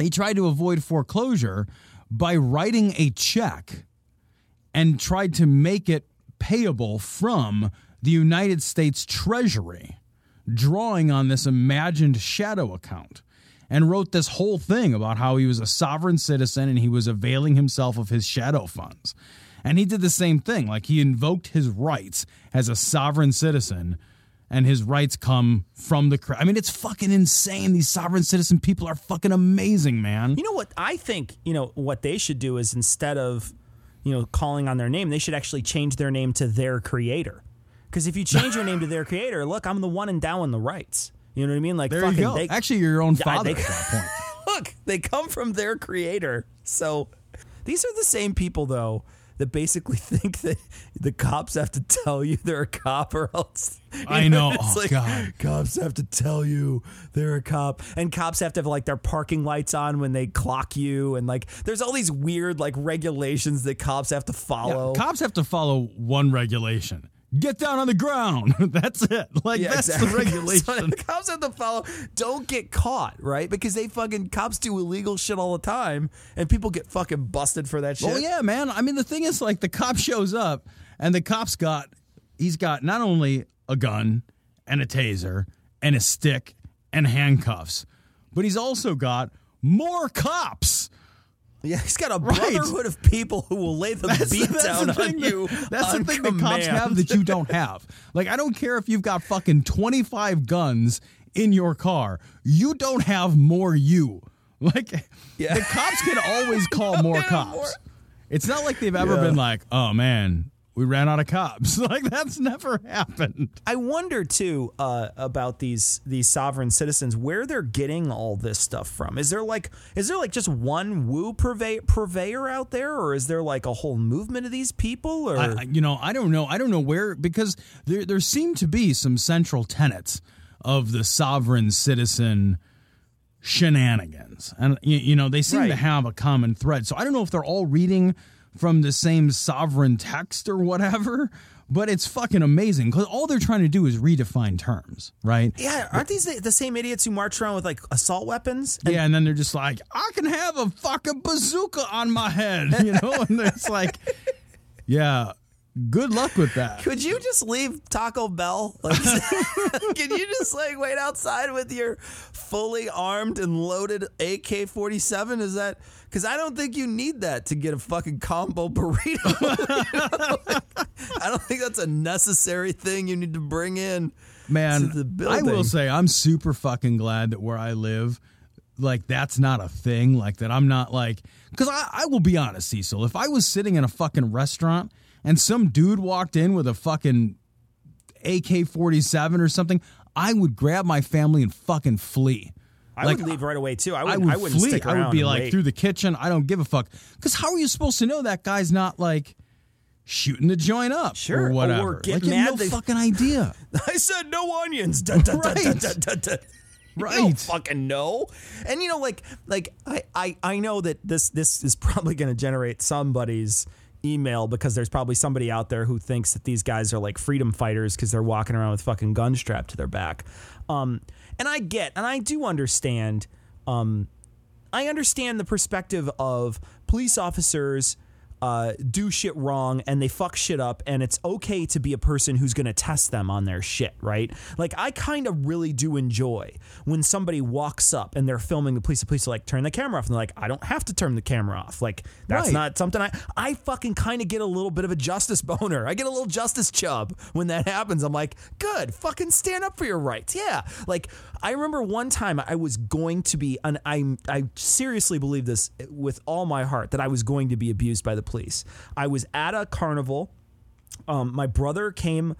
He tried to avoid foreclosure by writing a check and tried to make it payable from the United States Treasury, drawing on this imagined shadow account, and wrote this whole thing about how he was a sovereign citizen and he was availing himself of his shadow funds. And he did the same thing. Like, he invoked his rights as a sovereign citizen, and his rights come from the... I mean, it's fucking insane. These sovereign citizen people are fucking amazing, man. You know what? I think, what they should do is, instead of, calling on their name, they should actually change their name to their creator. Because if you change your name to their creator, look, I'm the one endowing the rights. You know what I mean? Like, there fucking, you go. Actually, you're your own father at that point. Look, they come from their creator. So these are the same people, though, that basically think that the cops have to tell you they're a cop or else. I know. It's God. Cops have to tell you they're a cop. And cops have to have, their parking lights on when they clock you. And, there's all these weird, regulations that cops have to follow. Yeah, cops have to follow one regulation. Get down on the ground. That's it. That's exactly. The regulation. So the cops have to follow. Don't get caught, right? Because cops do illegal shit all the time, and people get fucking busted for that shit. Oh, yeah, man. I mean, the thing is, the cop shows up, and the cop's he's got not only a gun and a taser and a stick and handcuffs, but he's also got more cops. Yeah, he's got a brotherhood of people who will lay the beat down on you. That's the thing that cops have that you don't have. I don't care if you've got fucking 25 guns in your car. You don't have more you. The cops can always call more cops. More. It's not like they've ever been oh, man, we ran out of cops. That's never happened. I wonder, too, about these sovereign citizens, where they're getting all this stuff from. Is there just one woo purveyor out there, or is there a whole movement of these people? Or I don't know. I don't know where, because there seem to be some central tenets of the sovereign citizen shenanigans, and they seem to have a common thread. So I don't know if they're all reading from the same sovereign text or whatever, but it's fucking amazing because all they're trying to do is redefine terms, right? Yeah, aren't these the same idiots who march around with assault weapons? Yeah, and then they're just I can have a fucking bazooka on my head, and it's yeah, good luck with that. Could you just leave Taco Bell? Can you just wait outside with your fully armed and loaded AK-47? Is that... Because I don't think you need that to get a fucking combo burrito. I don't think that's a necessary thing you need to bring in. Man, to the building. I will say I'm super fucking glad that where I live, that's not a thing. That I'm not because I will be honest, Cecil. If I was sitting in a fucking restaurant and some dude walked in with a fucking AK-47 or something, I would grab my family and fucking flee. I would leave right away, too. I would flee. Stick around. I would be like, wait. Through the kitchen. I don't give a fuck. Because how are you supposed to know that guy's not like shooting to join up or whatever? Or get mad. You have no fucking idea. I said no onions. Right. I don't fucking know. And, you know, like I know that this is probably going to generate somebody's email, because there's probably somebody out there who thinks that these guys are like freedom fighters because they're walking around with fucking guns strapped to their back. And I get, and I do understand, I understand the perspective of police officers do shit wrong and they fuck shit up, and it's okay to be a person who's going to test them on their shit, right? Like, I kind of really do enjoy when somebody walks up and they're filming the police are like, turn the camera off. And they're like, I don't have to turn the camera off. Like, that's right. Not something I fucking kind of get a little bit of a justice boner. I get a little justice chub when that happens. I'm like, good, fucking stand up for your rights. Yeah. Like, I remember one time I was going to be, and I seriously believe this with all my heart, that I was going to be abused by the police. I was at a carnival. My brother came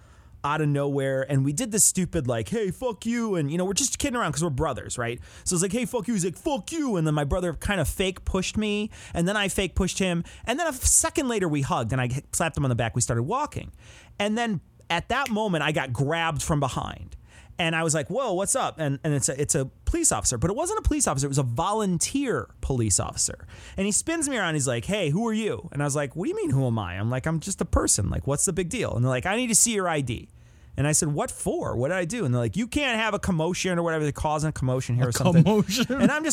out of nowhere, and we did this stupid like, hey, fuck you. And, you know, we're just kidding around because we're brothers, right? So it's like, hey, fuck you. He's like, fuck you. And then my brother kind of fake pushed me, and then I fake pushed him. And then a second later we hugged, and I slapped him on the back. We started walking. And then at that moment I got grabbed from behind. And I was like, whoa, what's up? And it's a police officer. But it wasn't a police officer. It was a volunteer police officer. And he spins me around. He's like, hey, who are you? And I was like, what do you mean, who am I? I'm like, I'm just a person. Like, what's the big deal? And they're like, I need to see your ID. And I said, what for? What did I do? And they're like, you can't have a commotion or whatever. They're causing a commotion here or something. Commotion? And I'm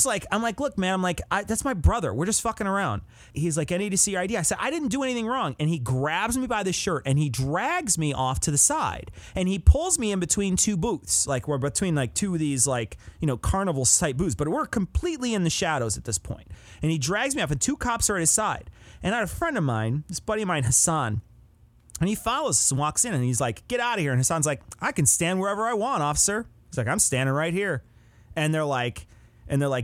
like, look, man, that's my brother. We're just fucking around. He's like, I need to see your ID. I said, I didn't do anything wrong. And he grabs me by the shirt and he drags me off to the side. And he pulls me in between two booths. Like, we're between like two of these, like, you know, carnival type booths. But we're completely in the shadows at this point. And he drags me off, and two cops are at his side. And I had a friend of mine, this buddy of mine, Hassan. And he follows us and walks in, and he's like, get out of here. And Hassan's like, I can stand wherever I want, officer. He's like, I'm standing right here. And they're like,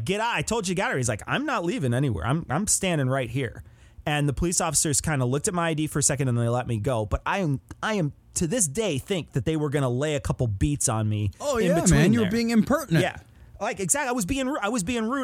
get out. I told you, get out of here. He's like, I'm not leaving anywhere. I'm standing right here. And the police officers kind of looked at my ID for a second, and they let me go. But I am to this day think that they were going to lay a couple beats on me. Oh, yeah, man. You were being impertinent. Yeah. Like, exactly. I was being rude.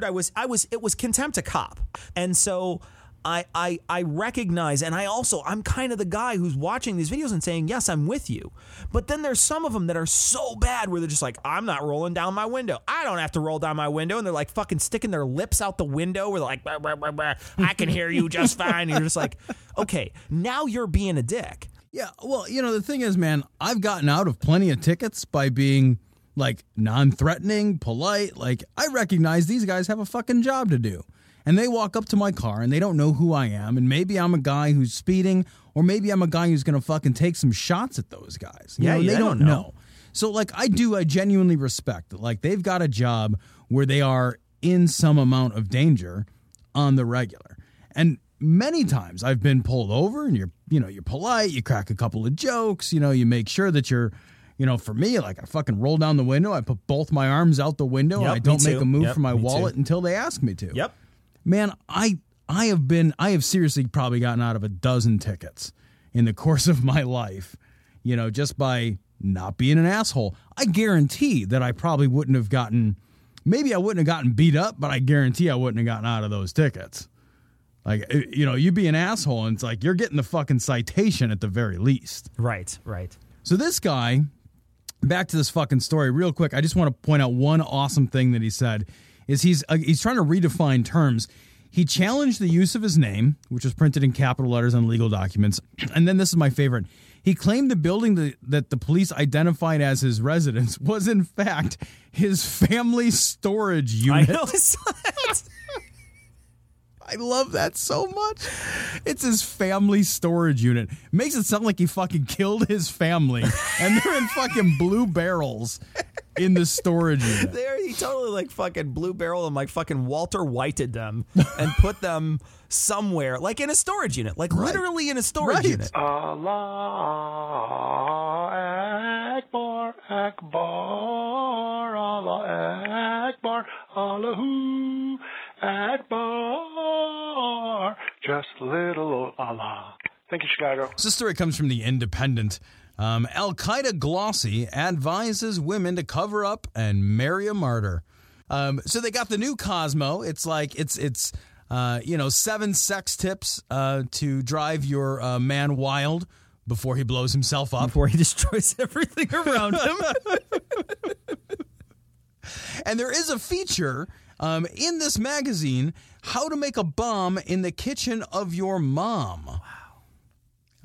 It was contempt to cop. And so I recognize, and I'm kind of the guy who's watching these videos and saying, yes, I'm with you. But then there's some of them that are so bad where they're just like, I'm not rolling down my window. I don't have to roll down my window. And they're like fucking sticking their lips out the window where they're like, bah, bah, bah, bah, I can hear you just fine. And you're just like, okay, now you're being a dick. Yeah. Well, you know, the thing is, man, I've gotten out of plenty of tickets by being like non-threatening, polite. Like, I recognize these guys have a fucking job to do. And they walk up to my car, and they don't know who I am, and maybe I'm a guy who's speeding, or maybe I'm a guy who's going to fucking take some shots at those guys. You know, yeah, they don't know. So, like, I genuinely respect it. Like, they've got a job where they are in some amount of danger on the regular. And many times I've been pulled over, and you're polite, you crack a couple of jokes, you know, you make sure that you're, you know, for me, like, I fucking roll down the window, I put both my arms out the window, and I don't make a move for my wallet until they ask me to. Yep. Man, I have seriously probably gotten out of a dozen tickets in the course of my life, you know, just by not being an asshole. I guarantee that I probably wouldn't have gotten, maybe I wouldn't have gotten beat up, but I guarantee I wouldn't have gotten out of those tickets. Like, you know, you be an asshole and it's like you're getting the fucking citation at the very least. Right, right. So this guy, back to this fucking story real quick, I just want to point out one awesome thing that he said. Is he's trying to redefine terms. He challenged the use of his name, which was printed in capital letters on legal documents. And then this is my favorite. He claimed the building that the police identified as his residence was, in fact, his family storage unit. I know. I love that so much. It's his family storage unit. Makes it sound like he fucking killed his family, and they're in fucking blue barrels in the storage unit. He totally like fucking blue barrel and like fucking Walter Whited them and put them somewhere, like in a storage unit, like right. Literally in a storage unit. Allah Akbar, Akbar, Allah Akbar, Allahu Akbar, just little old Allah. Thank you, Chicago. So this story comes from The Independent. Al-Qaeda glossy advises women to cover up and marry a martyr. So they got the new Cosmo. It's like it's 7 sex tips to drive your man wild before he blows himself up, before he destroys everything around him. And there is a feature in this magazine, how to make a bomb in the kitchen of your mom.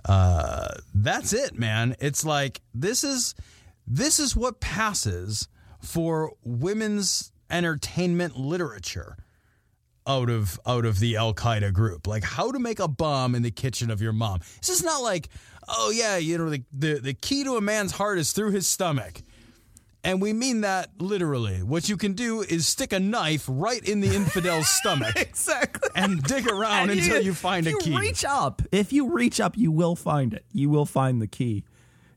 Wow. That's it, man. It's like this is what passes for women's entertainment literature out of the Al-Qaeda group. Like, how to make a bomb in the kitchen of your mom. This is not like, oh yeah, you know, the key to a man's heart is through his stomach. And we mean that literally. What you can do is stick a knife right in the infidel's stomach. Exactly. And dig around until you find a key. If you reach up, you will find it. You will find the key.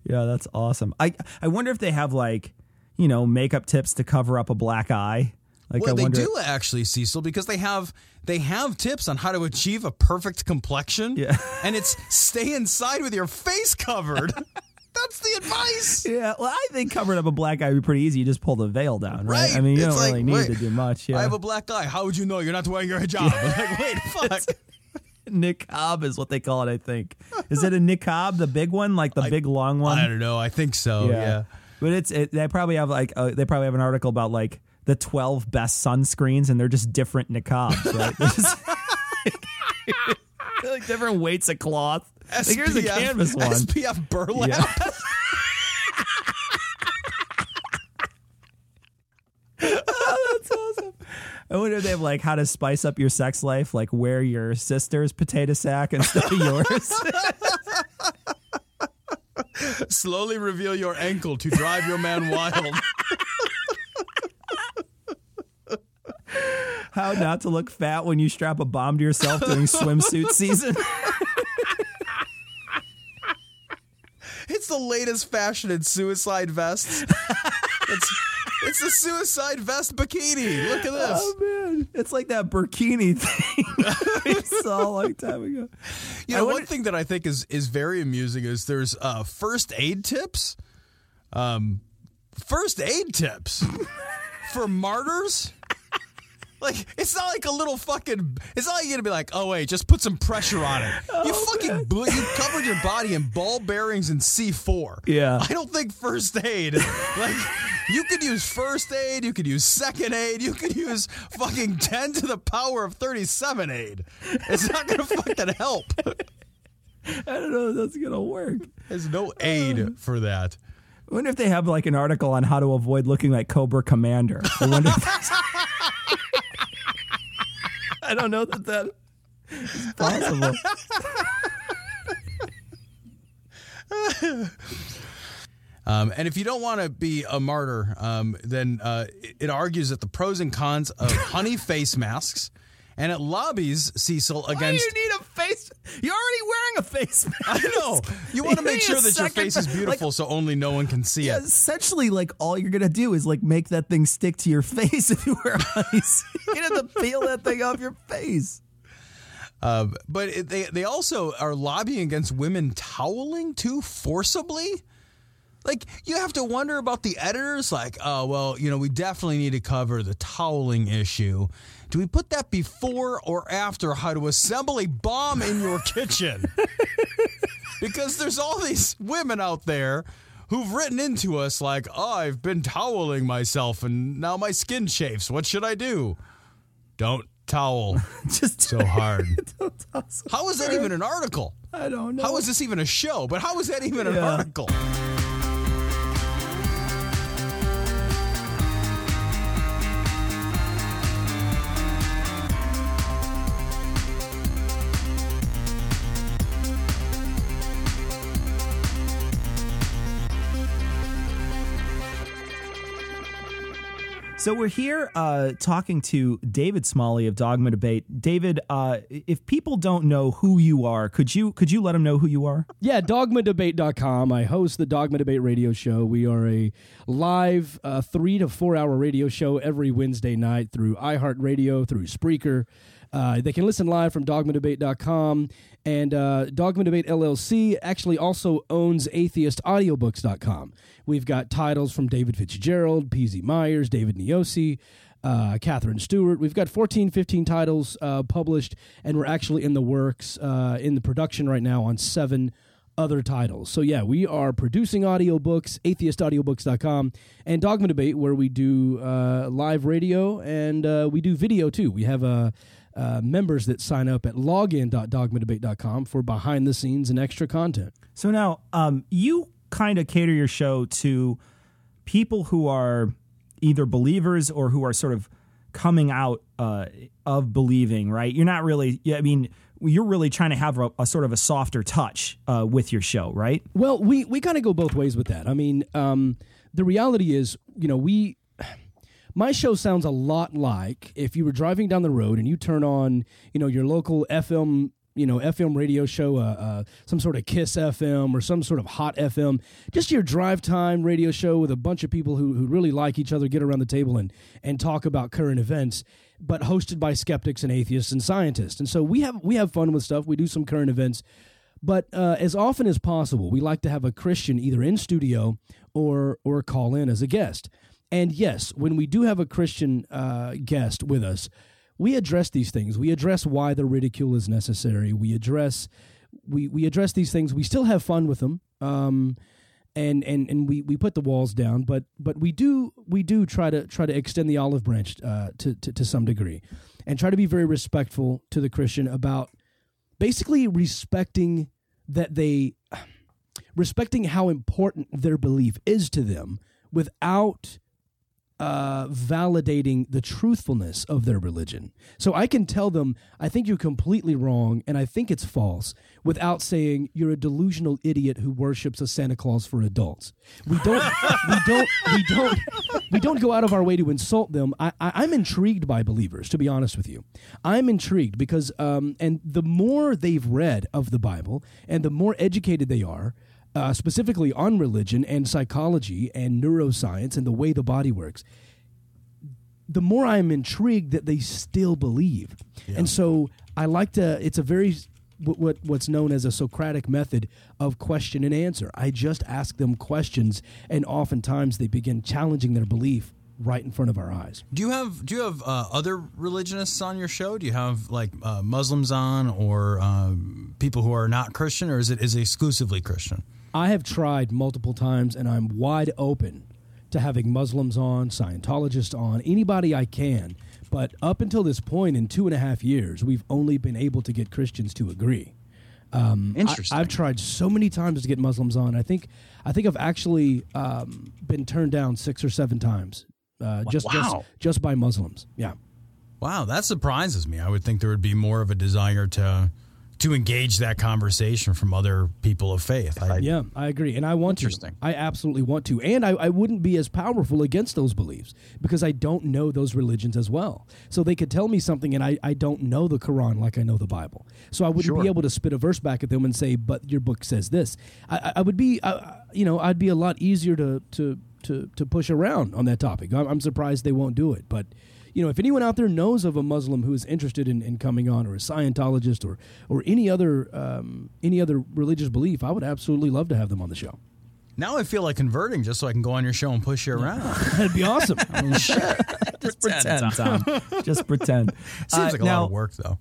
Yeah, that's awesome. I wonder if they have, like, you know, makeup tips to cover up a black eye. Like, well, they do actually, Cecil, because they have tips on how to achieve a perfect complexion. Yeah. And it's stay inside with your face covered. That's the advice. Yeah, well, I think covering up a black eye would be pretty easy. You just pull the veil down, right? I mean, you don't really need to do much. Yeah. I have a black eye. How would you know? You're not wearing your hijab. Yeah. Like, wait, fuck. Niqab is what they call it, I think. Is it a niqab, the big one, like the big long one? I don't know. I think so. Yeah. But they probably have an article about like the 12 best sunscreens, and they're just different niqabs, right? They're like different weights of cloth. SPF, like, here's a canvas one. SPF burlap. Yeah. Oh, that's awesome. I wonder if they have, like, how to spice up your sex life, like wear your sister's potato sack instead of yours. Slowly reveal your ankle to drive your man wild. How not to look fat when you strap a bomb to yourself during swimsuit season. It's the latest fashion in suicide vests. It's a suicide vest bikini. Look at this. Oh, man. It's like that burkini thing we saw a long time ago. You know, one thing that I think is very amusing is there's first aid tips. First aid tips for martyrs. Like, it's not like a little fucking... It's not like you're going to be like, oh, wait, just put some pressure on it. You covered your body in ball bearings and C4. Yeah. I don't think first aid... Like, you could use first aid, you could use second aid, you could use fucking 10 to the power of 37 aid. It's not going to fucking help. I don't know if that's going to work. There's no aid for that. I wonder if they have, like, an article on how to avoid looking like Cobra Commander. I wonder if that's... I don't know that is possible. And if you don't want to be a martyr, then it argues that the pros and cons of honey face masks, and it lobbies Cecil against... Why do you need a face? You're already wearing a face mask. I know. You want to make sure that your face is beautiful, like, so only no one can see it. Essentially, like, all you're going to do is, like, make that thing stick to your face if you wear ice. You have to peel that thing off your face. But they also are lobbying against women toweling too forcibly. Like, you have to wonder about the editors. Like, oh, well, you know, we definitely need to cover the toweling issue. Do we put that before or after how to assemble a bomb in your kitchen? Because there's all these women out there who've written into us like, oh, I've been toweling myself and now my skin chafes. What should I do? Don't towel just so hard. How is that even an article? I don't know. How is this even a show? But how is that even an article? So we're here talking to David Smalley of Dogma Debate. David, if people don't know who you are, could you let them know who you are? Yeah, dogmadebate.com. I host the Dogma Debate radio show. We are a live 3 to 4 hour radio show every Wednesday night through iHeartRadio, through Spreaker, They can listen live from dogmadebate.com. And Dogma Debate LLC actually also owns AtheistAudiobooks.com. We've got titles from David Fitzgerald, PZ Myers, David Niosi, Catherine Stewart. We've got 14, 15 titles published, and we're actually in the works, in the production right now on 7 other titles. So yeah, we are producing audiobooks, atheistaudiobooks.com, and Dogma Debate, where we do live radio, and we do video too. We have members that sign up at login.dogmadebate.com for behind the scenes and extra content. So now you kind of cater your show to people who are either believers or who are sort of coming out of believing, right? You're not really, I mean, you're really trying to have a sort of a softer touch with your show, right? Well, we kind of go both ways with that. I mean, the reality is, you know, my show sounds a lot like if you were driving down the road and you turn on, you know, your local FM, you know, FM radio show, some sort of Kiss FM or some sort of Hot FM, just your drive time radio show with a bunch of people who really like each other, get around the table and talk about current events, but hosted by skeptics and atheists and scientists. And so we have fun with stuff. We do some current events. But as often as possible, we like to have a Christian either in studio or call in as a guest. And yes, when we do have a Christian guest with us, we address these things. We address why the ridicule is necessary. We address these things. We still have fun with them, and we put the walls down. But we do try to extend the olive branch to some degree, and try to be very respectful to the Christian about basically respecting how important their belief is to them without validating the truthfulness of their religion. So I can tell them, I think you're completely wrong and I think it's false, without saying you're a delusional idiot who worships a Santa Claus for adults. We don't go out of our way to insult them. I'm intrigued by believers, to be honest with you. I'm intrigued because and the more they've read of the Bible and the more educated they are, specifically on religion and psychology and neuroscience and the way the body works, the more I'm intrigued that they still believe. Yeah. And so I like to, it's a very, what's known as a Socratic method of question and answer. I just ask them questions, and oftentimes they begin challenging their belief right in front of our eyes. Do you have other religionists on your show? Do you have like Muslims on, or people who are not Christian, or is it exclusively Christian? I have tried multiple times, and I'm wide open to having Muslims on, Scientologists on, anybody I can. But up until this point, in 2.5 years, we've only been able to get Christians to agree. Interesting. I've tried so many times to get Muslims on. I think I've actually been turned down 6 or 7 times. Just by Muslims. Yeah. Wow, that surprises me. I would think there would be more of a desire to engage that conversation from other people of faith. I agree. And I want to. I absolutely want to. And I wouldn't be as powerful against those beliefs because I don't know those religions as well. So they could tell me something and I don't know the Quran like I know the Bible. So I wouldn't be able to spit a verse back at them and say, but your book says this. I'd be a lot easier to push around on that topic. I'm surprised they won't do it. But, you know, if anyone out there knows of a Muslim who is interested in coming on, or a Scientologist or any other religious belief, I would absolutely love to have them on the show. Now I feel like converting just so I can go on your show and push you around. That'd be awesome. I mean, shit. Just pretend, Tom. Just pretend. Seems like a lot of work, though.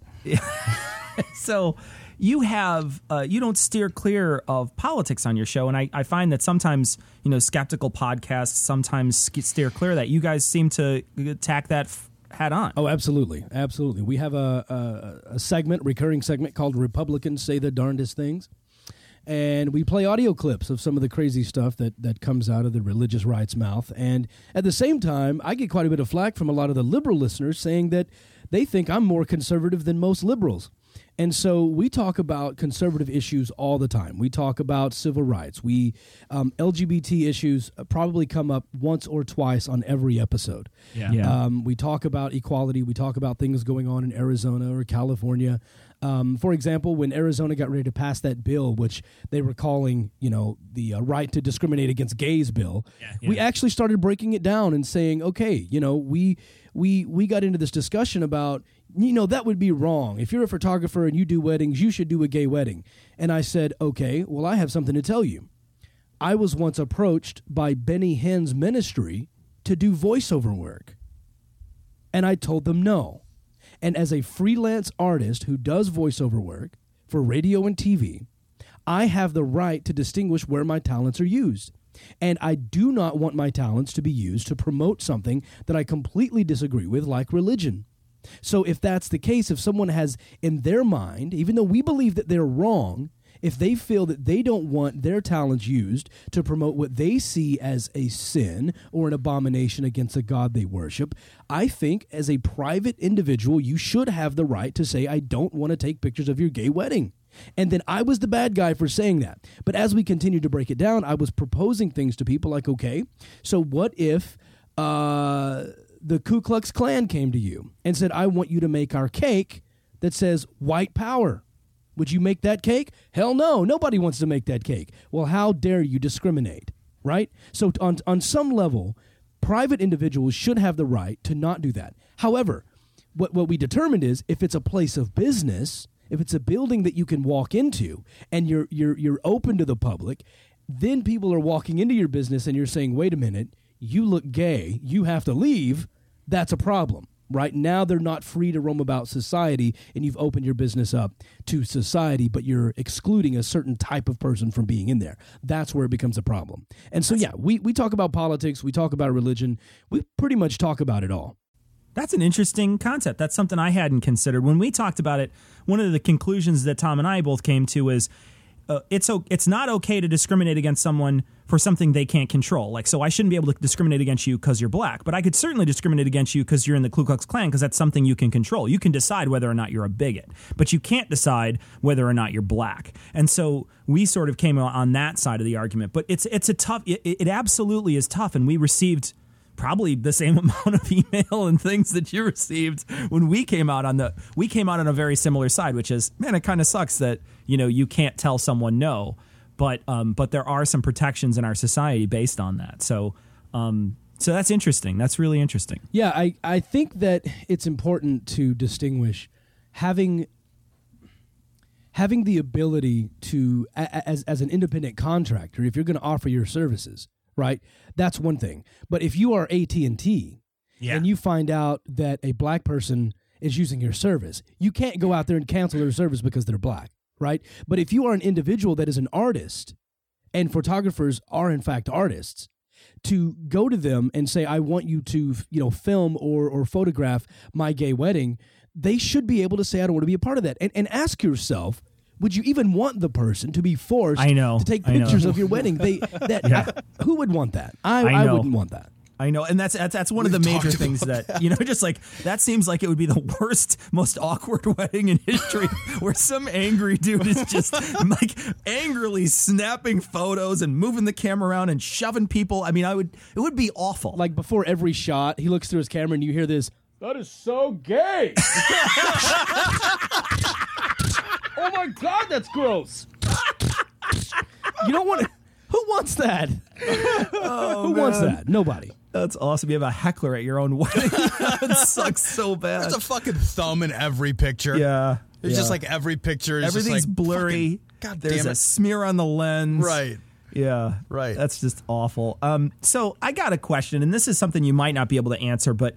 So you have you don't steer clear of politics on your show, and I find that sometimes, you know, skeptical podcasts sometimes steer clear of that. You guys seem to attack that head on. Oh, absolutely, absolutely. We have a segment, recurring segment called "Republicans Say the Darndest Things," and we play audio clips of some of the crazy stuff that comes out of the religious right's mouth. And at the same time, I get quite a bit of flack from a lot of the liberal listeners saying that they think I'm more conservative than most liberals. And so we talk about conservative issues all the time. We talk about civil rights. We LGBT issues probably come up once or twice on every episode. Yeah. Yeah. We talk about equality. We talk about things going on in Arizona or California. For example, when Arizona got ready to pass that bill, which they were calling, you know, the right to discriminate against gays bill, we actually started breaking it down and saying, okay, you know, we got into this discussion about, you know, that would be wrong. If you're a photographer and you do weddings, you should do a gay wedding. And I said, okay, well, I have something to tell you. I was once approached by Benny Hinn's ministry to do voiceover work. And I told them no. And as a freelance artist who does voiceover work for radio and TV, I have the right to distinguish where my talents are used. And I do not want my talents to be used to promote something that I completely disagree with, like religion. So if that's the case, if someone has in their mind, even though we believe that they're wrong, if they feel that they don't want their talents used to promote what they see as a sin or an abomination against the God they worship, I think as a private individual, you should have the right to say, I don't want to take pictures of your gay wedding. And then I was the bad guy for saying that. But as we continued to break it down, I was proposing things to people like, okay, so what if the Ku Klux Klan came to you and said, I want you to make our cake that says white power. Would you make that cake? Hell no. Nobody wants to make that cake. Well, how dare you discriminate, right? So on some level, private individuals should have the right to not do that. However, what we determined is if it's a place of business, if it's a building that you can walk into and you're open to the public, then people are walking into your business and you're saying, wait a minute, you look gay, you have to leave. That's a problem. Right now, they're not free to roam about society, and you've opened your business up to society, but you're excluding a certain type of person from being in there. That's where it becomes a problem. And so, yeah, we talk about politics. We talk about religion. We pretty much talk about it all. That's an interesting concept. That's something I hadn't considered. When we talked about it, one of the conclusions that Tom and I both came to is it's not okay to discriminate against someone for something they can't control. Like, so I shouldn't be able to discriminate against you because you're black, but I could certainly discriminate against you because you're in the Ku Klux Klan because that's something you can control. You can decide whether or not you're a bigot, but you can't decide whether or not you're black. And so we sort of came on that side of the argument, but it absolutely is tough. And we received probably the same amount of email and things that you received when we came out on a very similar side, which is, man, it kind of sucks that, you know, you can't tell someone no, but there are some protections in our society based on that. So that's interesting. That's really interesting. Yeah. I think that it's important to distinguish having the ability to, as an independent contractor, if you're going to offer your services, right? That's one thing. But if you are AT&T and you find out that a black person is using your service, you can't go out there and cancel their service because they're black, right? But if you are an individual that is an artist, and photographers are in fact artists, to go to them and say, I want you to, you know, film or photograph my gay wedding, they should be able to say, I don't want to be a part of that. And ask yourself, would you even want the person to be forced to take pictures of your wedding? Who would want that? I wouldn't want that. I know, and that's one of the major things that, you know, just like that seems like it would be the worst, most awkward wedding in history, where some angry dude is just like angrily snapping photos and moving the camera around and shoving people. I mean, it would be awful. Like before every shot, he looks through his camera and you hear this, "That is so gay." Oh my God, that's gross. You don't want to. Who wants that? Who wants that? Nobody. That's awesome. You have a heckler at your own wedding. That sucks so bad. There's a fucking thumb in every picture. Yeah. It's just like every picture is everything's just like blurry. God damn it. There's a smear on the lens. Right. Yeah. Right. That's just awful. So I got a question, and this is something you might not be able to answer, but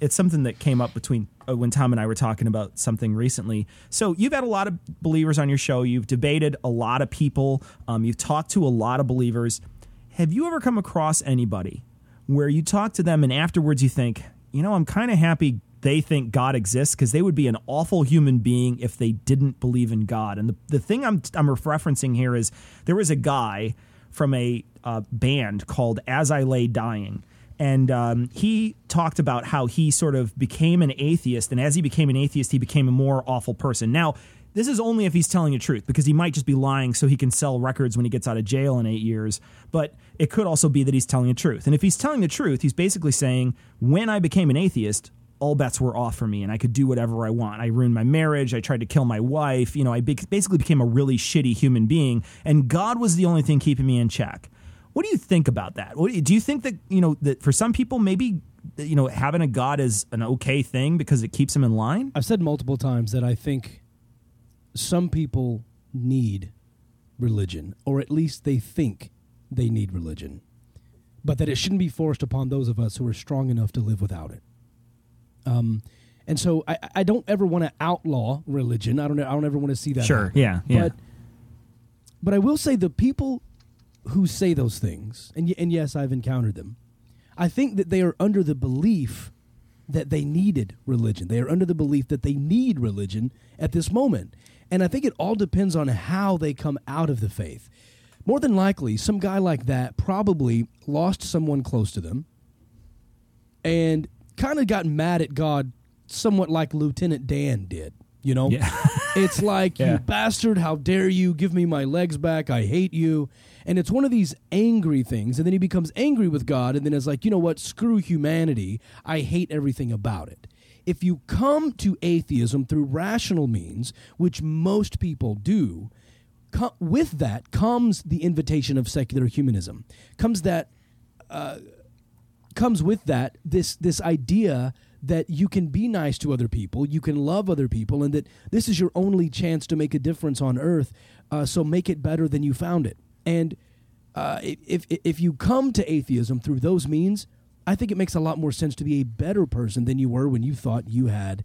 it's something that came up between when Tom and I were talking about something recently. So you've had a lot of believers on your show. You've debated a lot of people. You've talked to a lot of believers. Have you ever come across anybody where you talk to them and afterwards you think, you know, I'm kind of happy they think God exists because they would be an awful human being if they didn't believe in God. And the thing I'm referencing here is there was a guy from a band called As I Lay Dying. And he talked about how he sort of became an atheist. And as he became an atheist, he became a more awful person. Now, this is only if he's telling the truth, because he might just be lying so he can sell records when he gets out of jail in 8 years. But it could also be that he's telling the truth. And if he's telling the truth, he's basically saying, when I became an atheist, all bets were off for me and I could do whatever I want. I ruined my marriage. I tried to kill my wife. You know, I basically became a really shitty human being, and God was the only thing keeping me in check. What do you think about that? Do you think that, you know, that for some people, maybe you know, having a God is an okay thing because it keeps him in line? I've said multiple times that I think some people need religion, or at least they think they need religion, but that it shouldn't be forced upon those of us who are strong enough to live without it. And so I don't ever want to outlaw religion. I don't ever want to see that. Sure. Yeah, yeah. But I will say the people who say those things, and yes, I've encountered them, I think that they are under the belief that they needed religion. They are under the belief that they need religion at this moment. And I think it all depends on how they come out of the faith. More than likely, some guy like that probably lost someone close to them and kind of got mad at God somewhat like Lieutenant Dan did, you know? Yeah. It's like, yeah, you bastard, how dare you, give me my legs back, I hate you. And it's one of these angry things, and then he becomes angry with God, and then it's like, you know what, screw humanity, I hate everything about it. If you come to atheism through rational means, which most people do, with that comes the invitation of secular humanism. Comes with that this idea that you can be nice to other people, you can love other people, and that this is your only chance to make a difference on earth, so make it better than you found it. And if you come to atheism through those means, I think it makes a lot more sense to be a better person than you were when you thought you had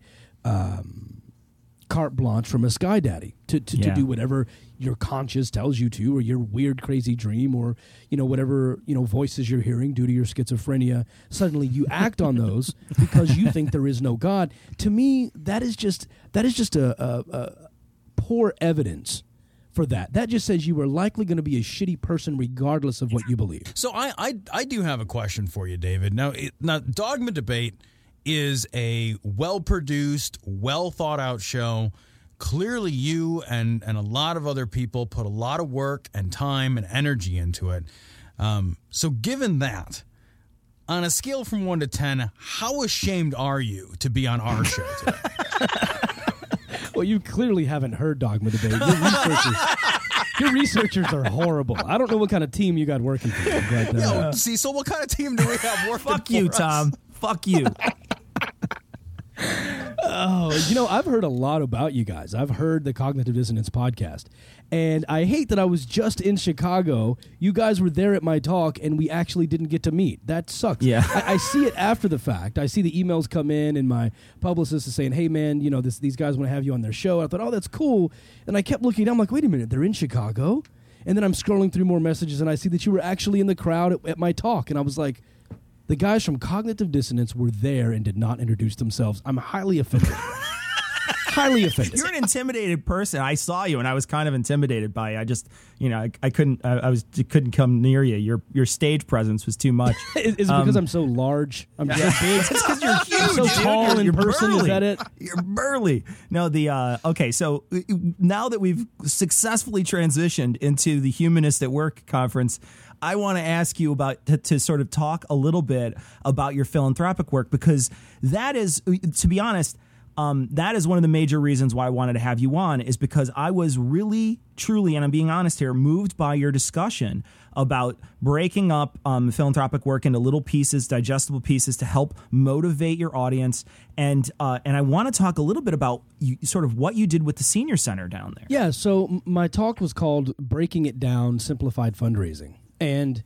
carte blanche from a sky daddy to do whatever your conscience tells you to, or your weird, crazy dream, or, you know, whatever, you know, voices you're hearing due to your schizophrenia. Suddenly you act on those because you think there is no God. To me, that is just a poor evidence for that. That just says you are likely going to be a shitty person regardless of what you believe. So I do have a question for you, David. Now Dogma Debate is a well-produced, well-thought-out show. Clearly you and a lot of other people put a lot of work and time and energy into it. So given that, on a scale from 1 to 10, how ashamed are you to be on our show today? Well, you clearly haven't heard Dogma Debate. Your researchers are horrible. I don't know what kind of team you got working for you. But, see, so what kind of team do we have working for us? Fuck you, Tom. Fuck you. Oh, you know, I've heard a lot about you guys. I've heard the Cognitive Dissonance podcast, and I hate that I was just in Chicago. You guys were there at my talk, and we actually didn't get to meet. That sucks. Yeah. I see it after the fact. I see the emails come in, and my publicist is saying, hey, man, you know, these guys want to have you on their show. I thought, oh, that's cool. And I kept looking down. I'm like, wait a minute, they're in Chicago? And then I'm scrolling through more messages, and I see that you were actually in the crowd at my talk, and I was like, the guys from Cognitive Dissonance were there and did not introduce themselves. I'm highly offended. Highly offended. You're an intimidated person. I saw you, and I was kind of intimidated by you. I just, you know, I couldn't come near you. Your stage presence was too much. Is it because I'm so large? I'm so big. It's because you're huge. I'm so tall in person. Burly. Is that it? You're burly. No, okay. So now that we've successfully transitioned into the Humanist at Work conference, I want to ask you about to sort of talk a little bit about your philanthropic work, because that is, to be honest, that is one of the major reasons why I wanted to have you on, is because I was really, truly, and I'm being honest here, moved by your discussion about breaking up philanthropic work into little pieces, digestible pieces, to help motivate your audience. And I want to talk a little bit about sort of what you did with the senior center down there. Yeah, so my talk was called Breaking It Down, Simplified Fundraising. And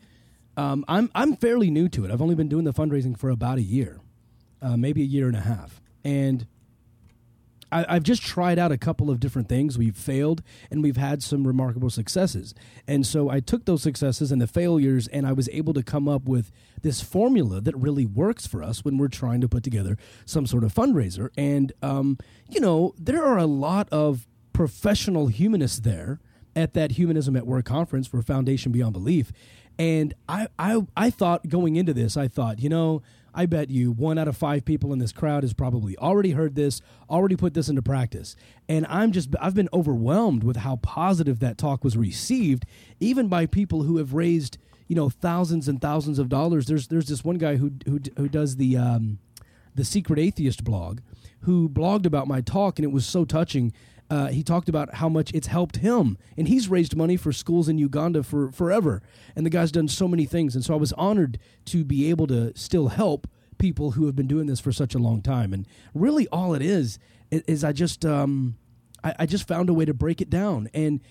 I'm fairly new to it. I've only been doing the fundraising for about a year, maybe a year and a half. And I've just tried out a couple of different things. We've failed, and we've had some remarkable successes. And so I took those successes and the failures, and I was able to come up with this formula that really works for us when we're trying to put together some sort of fundraiser. And, you know, there are a lot of professional humanists there at that Humanism at Work conference for Foundation Beyond Belief. And I thought going into this, you know, I bet you 1 out of 5 people in this crowd has probably already heard this, already put this into practice. And I've been overwhelmed with how positive that talk was received, even by people who have raised, you know, thousands and thousands of dollars. There's this one guy who does the Secret Atheist blog, who blogged about my talk, and it was so touching. He talked about how much it's helped him, and he's raised money for schools in Uganda for forever, and the guy's done so many things, and so I was honored to be able to still help people who have been doing this for such a long time. And really all it is I just found a way to break it down. And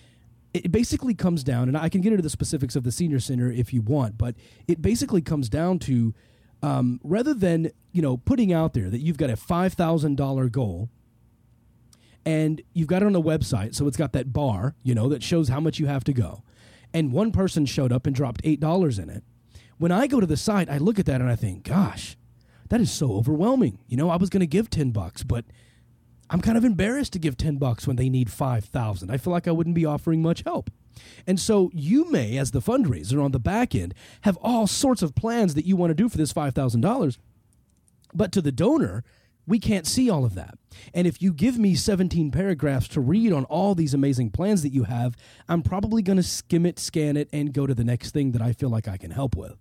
it basically comes down, and I can get into the specifics of the senior center if you want, but it basically comes down to rather than, you know, putting out there that you've got a $5,000 goal and you've got it on the website, so it's got that bar, you know, that shows how much you have to go. And one person showed up and dropped $8 in it. When I go to the site, I look at that and I think, gosh, that is so overwhelming. You know, I was going to give $10, but I'm kind of embarrassed to give $10 when they need 5,000. I feel like I wouldn't be offering much help. And so you may, as the fundraiser on the back end, have all sorts of plans that you want to do for this $5,000. But to the donor, we can't see all of that. And if you give me 17 paragraphs to read on all these amazing plans that you have, I'm probably going to skim it, scan it, and go to the next thing that I feel like I can help with.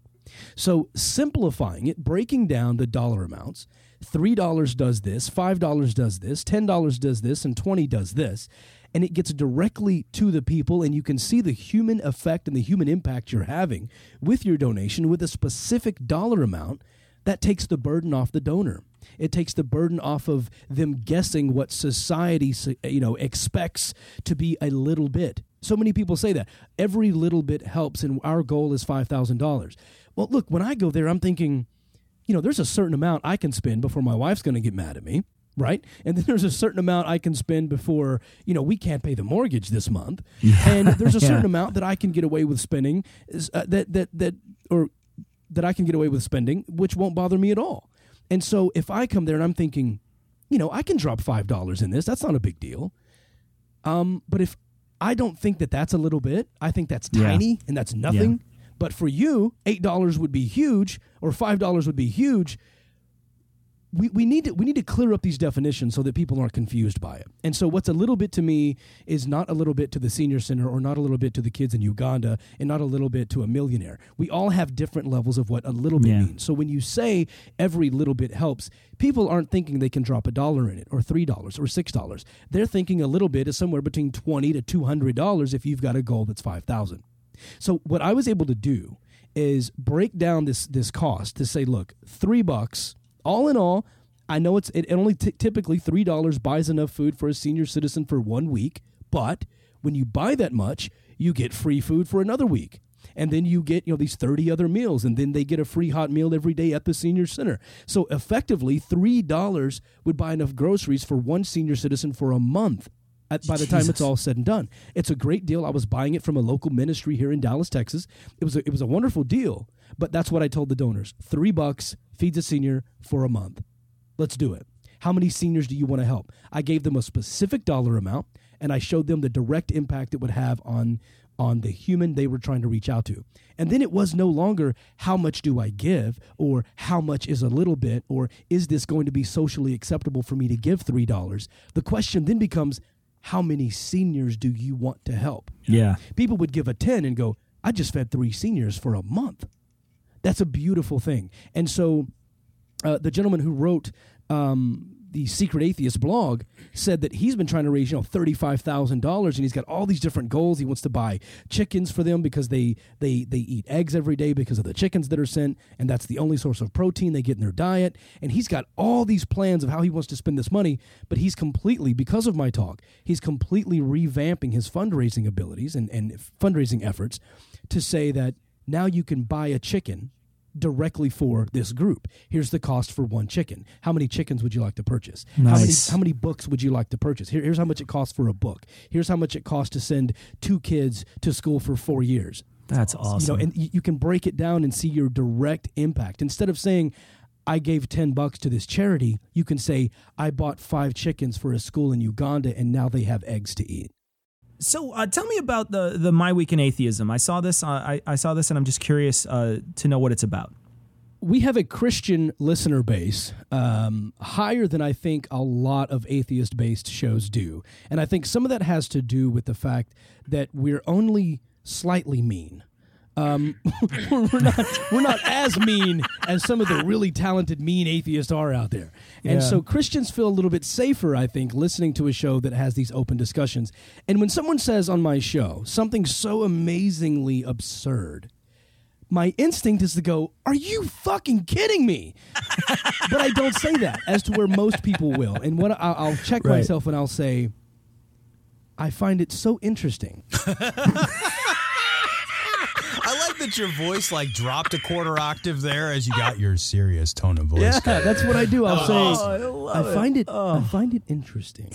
So simplifying it, breaking down the dollar amounts, $3 does this, $5 does this, $10 does this, and $20 does this. And it gets directly to the people, and you can see the human effect and the human impact you're having with your donation with a specific dollar amount. That takes the burden off the donor. It takes the burden off of them guessing what society, you know, expects to be a little bit. So many people say that. Every little bit helps, and our goal is $5,000. Well, look, when I go there, I'm thinking, you know, there's a certain amount I can spend before my wife's going to get mad at me, right? And then there's a certain amount I can spend before, you know, we can't pay the mortgage this month. Yeah. And there's a certain amount that I can get away with spending that I can get away with spending, which won't bother me at all. And so if I come there and I'm thinking, you know, I can drop $5 in this. That's not a big deal. But if I don't think that that's a little bit, I think that's tiny and that's nothing. Yeah. But for you, $8 would be huge or $5 would be huge. We need to clear up these definitions so that people aren't confused by it. And so what's a little bit to me is not a little bit to the senior center or not a little bit to the kids in Uganda and not a little bit to a millionaire. We all have different levels of what a little bit means. So when you say every little bit helps, people aren't thinking they can drop $1 in it or $3 or $6. They're thinking a little bit is somewhere between $20 to $200 if you've got a goal that's $5,000. So what I was able to do is break down this cost to say, look, $3 all in all, I know it only typically $3 buys enough food for a senior citizen for 1 week, but when you buy that much, you get free food for another week. And then you get, you know, these 30 other meals, and then they get a free hot meal every day at the senior center. So effectively, $3 would buy enough groceries for one senior citizen for a month. By the time it's all said and done, it's a great deal. I was buying it from a local ministry here in Dallas, Texas. It was a wonderful deal, but that's what I told the donors. $3 feeds a senior for a month. Let's do it. How many seniors do you want to help? I gave them a specific dollar amount, and I showed them the direct impact it would have on the human they were trying to reach out to. And then it was no longer how much do I give or how much is a little bit or is this going to be socially acceptable for me to give $3. The question then becomes, how many seniors do you want to help? Yeah. People would give a 10 and go, I just fed 3 seniors for a month. That's a beautiful thing. And so the gentleman who wrote the Secret Atheist blog said that he's been trying to raise, you know, $35,000, and he's got all these different goals. He wants to buy chickens for them because they eat eggs every day because of the chickens that are sent, and that's the only source of protein they get in their diet. And he's got all these plans of how he wants to spend this money, but he's completely, because of my talk, he's completely revamping his fundraising abilities and fundraising efforts to say that now you can buy a chicken directly for this group. Here's the cost for one chicken. How many chickens would you like to purchase? Nice. How many books would you like to purchase? Here's how much it costs for a book. Here's how much it costs to send 2 kids to school for 4 years. That's awesome. You know, and you can break it down and see your direct impact. Instead of saying, I gave $10 to this charity, you can say, I bought 5 chickens for a school in Uganda, and now they have eggs to eat. So tell me about the My Week in Atheism. I saw this. I saw this, and I'm just curious to know what it's about. We have a Christian listener base higher than I think a lot of atheist-based shows do, and I think some of that has to do with the fact that we're only slightly mean. We're not as mean as some of the really talented mean atheists are out there. And so Christians feel a little bit safer, I think, listening to a show that has these open discussions. And when someone says on my show something so amazingly absurd my instinct is to go, are you fucking kidding me? But I don't say that, as to where most people will. And what I'll check myself and I'll say, I find it so interesting. I like that your voice like dropped a quarter octave there as you got your serious tone of voice. Yeah, that's what I do. I'll say, I find it interesting.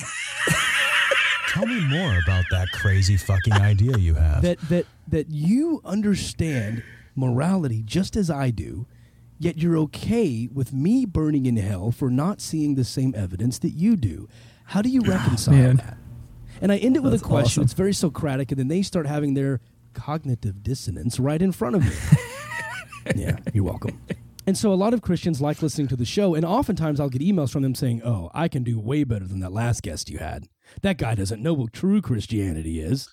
Tell me more about that crazy fucking idea you have. That you understand morality just as I do, yet you're okay with me burning in hell for not seeing the same evidence that you do. How do you reconcile that? And I end it with a question. Awesome. It's very Socratic, and then they start having their cognitive dissonance right in front of me. Yeah, you're welcome. And so a lot of Christians like listening to the show, and oftentimes I'll get emails from them saying, oh, I can do way better than that last guest you had. That guy doesn't know what true Christianity is.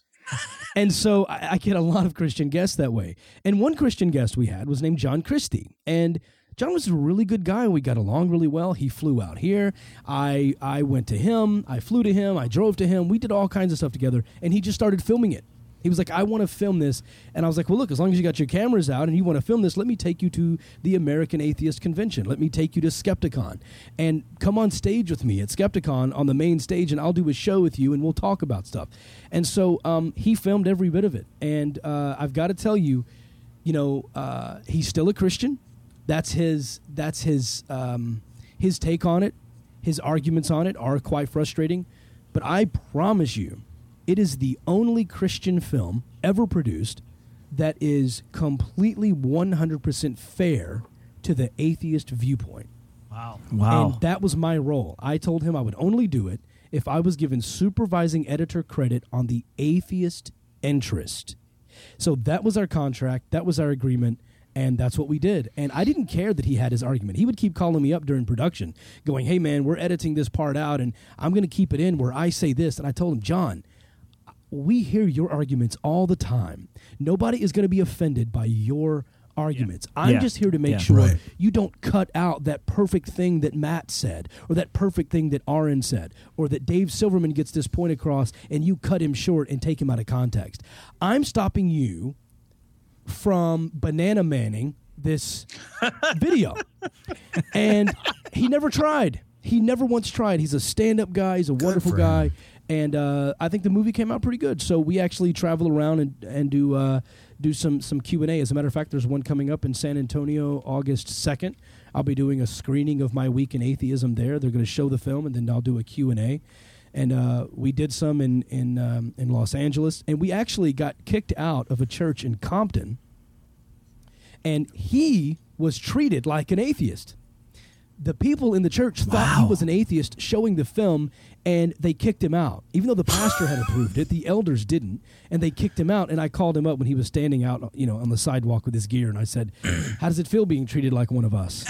And so I get a lot of Christian guests that way. And one Christian guest we had was named John Christie. And John was a really good guy. We got along really well. He flew out here. I went to him. I flew to him. I drove to him. We did all kinds of stuff together. And he just started filming it. He was like, I want to film this. And I was like, well, look, as long as you got your cameras out and you want to film this, let me take you to the American Atheist Convention. Let me take you to Skepticon. And come on stage with me at Skepticon on the main stage, and I'll do a show with you, and we'll talk about stuff. And so he filmed every bit of it. And I've got to tell you, he's still a Christian. That's his take on it. His arguments on it are quite frustrating. But I promise you, it is the only Christian film ever produced that is completely 100% fair to the atheist viewpoint. Wow. And that was my role. I told him I would only do it if I was given supervising editor credit on the atheist interest. So that was our contract. That was our agreement. And that's what we did. And I didn't care that he had his argument. He would keep calling me up during production going, hey, man, we're editing this part out, and I'm going to keep it in where I say this. And I told him, John, we hear your arguments all the time. Nobody is going to be offended by your arguments. Yeah. I'm just here to make sure you don't cut out that perfect thing that Matt said, or that perfect thing that Aaron said, or that Dave Silverman gets this point across and you cut him short and take him out of context. I'm stopping you from banana manning this video. And he never tried. He never once tried. He's a stand-up guy. He's a wonderful guy. And I think the movie came out pretty good. So we actually travel around and do some Q&A. As a matter of fact, there's one coming up in San Antonio August 2nd. I'll be doing a screening of My Week in Atheism there. They're going to show the film, and then I'll do a Q&A. And we did some in Los Angeles. And we actually got kicked out of a church in Compton. And he was treated like an atheist. The people in the church thought he was an atheist showing the film, and they kicked him out. Even though the pastor had approved it, the elders didn't, and they kicked him out. And I called him up when he was standing out, on the sidewalk with his gear, and I said, how does it feel being treated like one of us?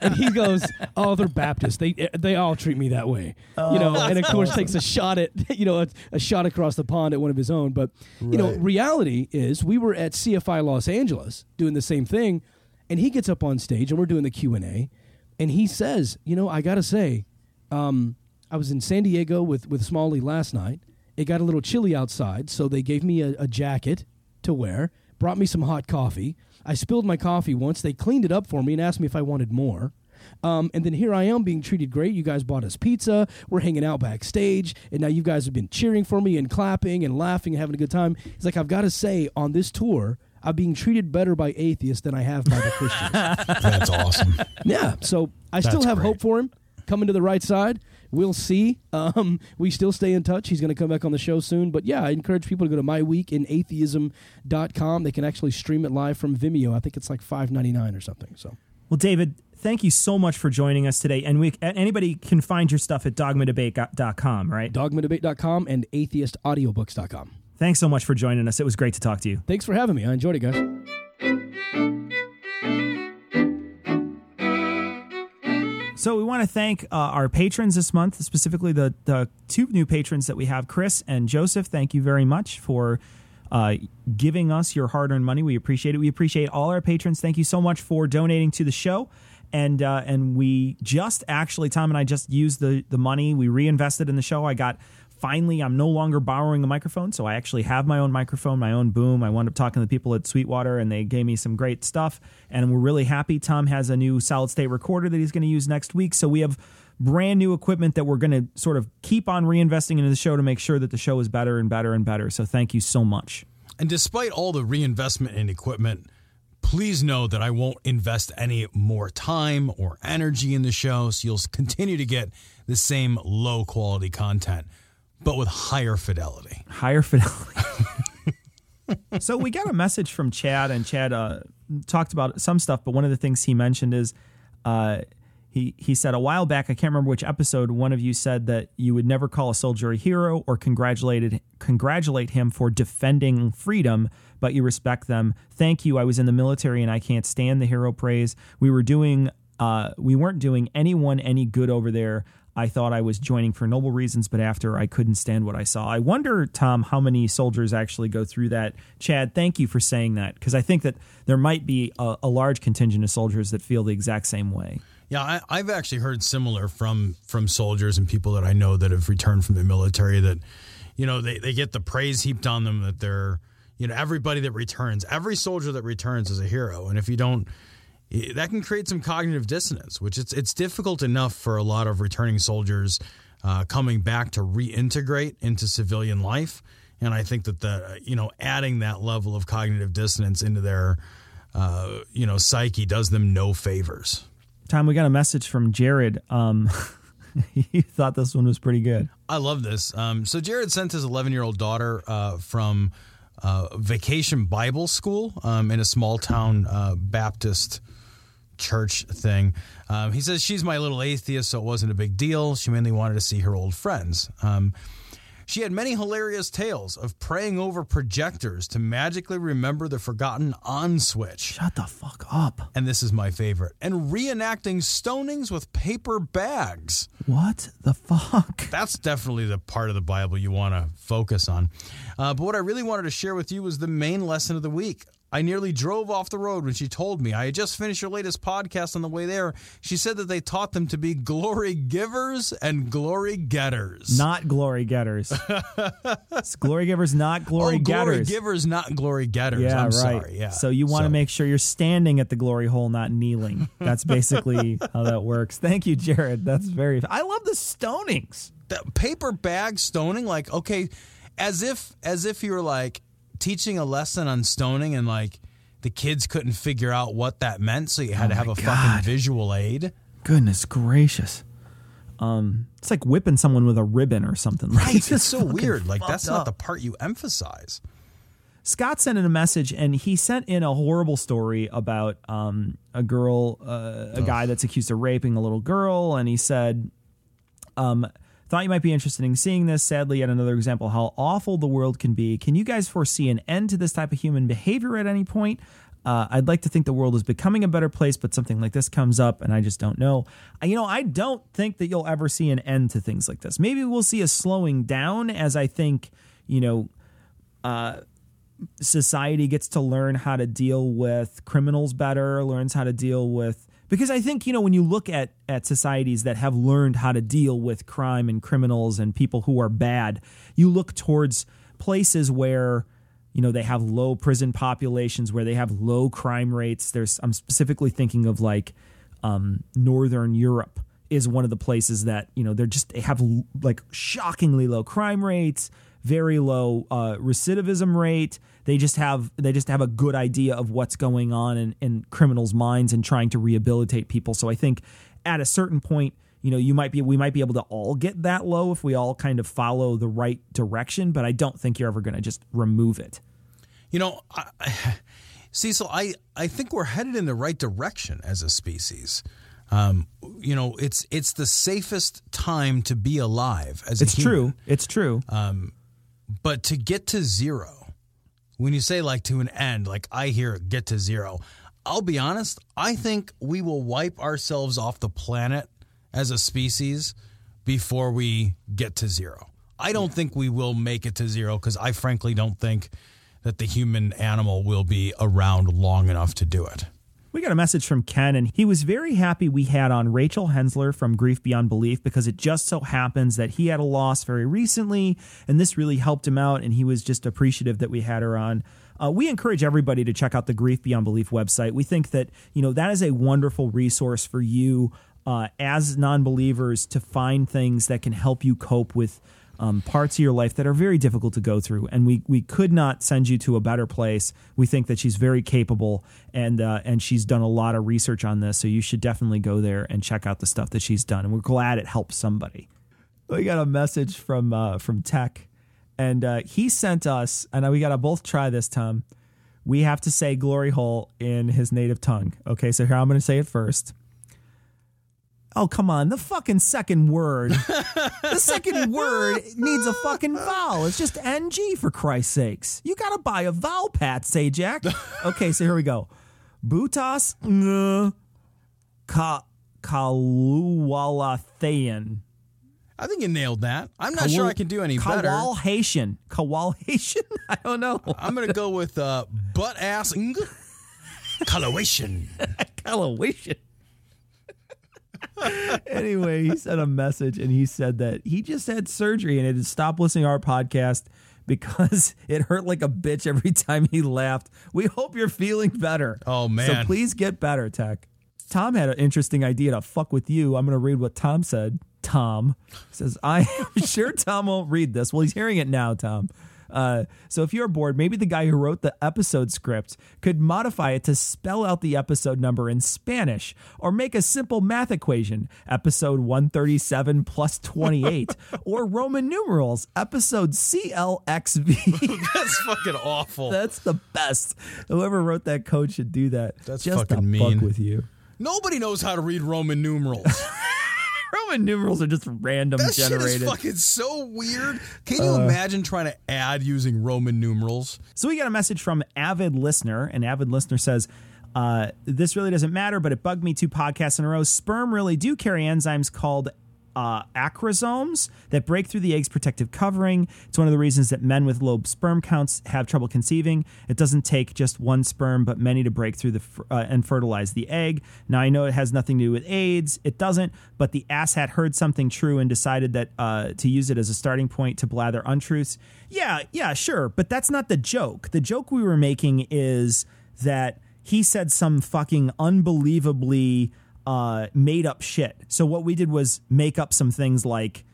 And he goes, oh, they're Baptists. They all treat me that way. And of course takes a shot at, a shot across the pond at one of his own. But, reality is we were at CFI Los Angeles doing the same thing. And he gets up on stage, and we're doing the Q&A, and he says, I got to say, I was in San Diego with Smalley last night. It got a little chilly outside, so they gave me a jacket to wear, brought me some hot coffee. I spilled my coffee once. They cleaned it up for me and asked me if I wanted more. And then here I am being treated great. You guys bought us pizza. We're hanging out backstage. And now you guys have been cheering for me and clapping and laughing and having a good time. He's like, I've got to say, on this tour, I'm being treated better by atheists than I have by the Christians. That's awesome. Yeah, so I still have hope for him coming to the right side. We'll see. We still stay in touch. He's going to come back on the show soon. But, yeah, I encourage people to go to myweekinatheism.com. They can actually stream it live from Vimeo. I think it's like $5.99 or something. So, well, David, thank you so much for joining us today. And anybody can find your stuff at dogmadebate.com, right? Dogmadebate.com and atheistaudiobooks.com. Thanks so much for joining us. It was great to talk to you. Thanks for having me. I enjoyed it, guys. So we want to thank our patrons this month, specifically the two new patrons that we have, Chris and Joseph. Thank you very much for giving us your hard-earned money. We appreciate it. We appreciate all our patrons. Thank you so much for donating to the show. And we just Tom and I just used the money. We reinvested in the show. I got finally, I'm no longer borrowing a microphone. So I actually have my own microphone, my own boom. I wound up talking to the people at Sweetwater and they gave me some great stuff. And we're really happy. Tom has a new solid state recorder that he's going to use next week. So we have brand new equipment that we're going to sort of keep on reinvesting into the show to make sure that the show is better and better and better. So thank you so much. And despite all the reinvestment in equipment, please know that I won't invest any more time or energy in the show, so you'll continue to get the same low-quality content, but with higher fidelity. Higher fidelity. So we got a message from Chad, and Chad talked about some stuff, but one of the things he mentioned is he said a while back, I can't remember which episode, one of you said that you would never call a soldier a hero or congratulate him for defending freedom, but you respect them. Thank you. I was in the military and I can't stand the hero praise. We weren't doing anyone any good over there. I thought I was joining for noble reasons, but after I couldn't stand what I saw. I wonder, Tom, how many soldiers actually go through that. Chad, thank you for saying that, because I think that there might be a large contingent of soldiers that feel the exact same way. Yeah, I've actually heard similar from soldiers and people that I know that have returned from the military that, you know, they get the praise heaped on them that they're, you know, everybody that returns, every soldier that returns is a hero. And if you don't, that can create some cognitive dissonance, which it's difficult enough for a lot of returning soldiers coming back to reintegrate into civilian life. And I think that adding that level of cognitive dissonance into their, psyche does them no favors. Tom, we got a message from Jared. He thought this one was pretty good. I love this. So Jared sent his 11-year-old daughter from Vacation Bible School in a small town Baptist church thing. He says, she's my little atheist, so it wasn't a big deal. She mainly wanted to see her old friends. She had many hilarious tales of praying over projectors to magically remember the forgotten on switch. Shut the fuck up. And this is my favorite. And reenacting stonings with paper bags. What the fuck? That's definitely the part of the Bible you want to focus on. But what I really wanted to share with you was the main lesson of the week. I nearly drove off the road when she told me. I had just finished your latest podcast on the way there. She said that they taught them to be glory givers and glory getters. Not glory getters. It's glory givers, not glory getters. Glory givers, not glory getters. Yeah, I'm right. Sorry. Yeah. So you want to make sure you're standing at the glory hole, not kneeling. That's basically how that works. Thank you, Jared. That's very... I love the stonings. The paper bag stoning, like, okay, as if you're like... teaching a lesson on stoning and like the kids couldn't figure out what that meant, so you had to have a fucking visual aid. Goodness gracious. It's like whipping someone with a ribbon or something. Right. It's so weird. Like that's not the part you emphasize. Scott sent in a message and he sent in a horrible story about a girl, a guy that's accused of raping a little girl. And he said, thought you might be interested in seeing this. Sadly, yet another example how awful the world can be. Can you guys foresee an end to this type of human behavior at any point? I'd like to think the world is becoming a better place, but something like this comes up, and I just don't know. I don't think that you'll ever see an end to things like this. Maybe we'll see a slowing down as I think, society gets to learn how to deal with criminals better, learns how to deal with... Because I think, when you look at societies that have learned how to deal with crime and criminals and people who are bad, you look towards places where, they have low prison populations, where they have low crime rates. I'm specifically thinking of like Northern Europe is one of the places that, they have like shockingly low crime rates, very low recidivism rate. They just have a good idea of what's going on in criminals' minds and trying to rehabilitate people. So I think at a certain point, we might be able to all get that low if we all kind of follow the right direction. But I don't think you're ever going to just remove it. Cecil, I think we're headed in the right direction as a species. It's the safest time to be alive as a human. It's true. But to get to zero. When you say like to an end, like I hear get to zero, I'll be honest, I think we will wipe ourselves off the planet as a species before we get to zero. I don't think we will make it to zero because I frankly don't think that the human animal will be around long enough to do it. We got a message from Ken, and he was very happy we had on Rachel Hensler from Grief Beyond Belief, because it just so happens that he had a loss very recently, and this really helped him out, and he was just appreciative that we had her on. We encourage everybody to check out the Grief Beyond Belief website. We think that, you know, that is a wonderful resource for you as non-believers to find things that can help you cope with parts of your life that are very difficult to go through. And we could not send you to a better place. We think that she's very capable, and she's done a lot of research on this. So you should definitely go there and check out the stuff that she's done. And we're glad it helps somebody. We got a message from Tech, and he sent us, and we got to both try this, Tom. We have to say glory hole in his native tongue. Okay, so here, I'm going to say it first. Oh, come on. The fucking second word. The second word needs a fucking vowel. It's just NG, for Christ's sakes. You got to buy a vowel, Pat Sajak. Okay, so here we go. Butas Kaluwalathayan. I think you nailed that. I'm not sure I can do any better. Kawal Haitian. Kawal Haitian? I don't know. I'm going to go with butt-ass Kalawation. Kalawation. Anyway, he sent a message, and he said that he just had surgery and had stopped listening to our podcast because it hurt like a bitch every time he laughed. We hope you're feeling better. Oh, man. So please get better, Tech. Tom had an interesting idea to fuck with you. I'm going to read what Tom said. Tom says, I am sure Tom won't read this. Well, he's hearing it now, Tom. So if you're bored, maybe the guy who wrote the episode script could modify it to spell out the episode number in Spanish, or make a simple math equation, episode 137 plus 28, or Roman numerals, episode CLXV. That's fucking awful. That's the best. Whoever wrote that code should do that. That's just fucking mean. Just a fuck with you. Nobody knows how to read Roman numerals. Roman numerals are just random that generated. That shit is fucking so weird. Can you imagine trying to add using Roman numerals? So we got a message from Avid Listener, and Avid Listener says, this really doesn't matter, but it bugged me 2 podcasts in a row. Sperm really do carry enzymes called acrosomes that break through the egg's protective covering. It's one of the reasons that men with low sperm counts have trouble conceiving. It doesn't take just one sperm, but many to break through the and fertilize the egg. Now, I know it has nothing to do with AIDS. It doesn't, but the asshat heard something true and decided that to use it as a starting point to blather untruths. Yeah, sure, but that's not the joke. The joke we were making is that he said some fucking unbelievably made up shit. So what we did was make up some things like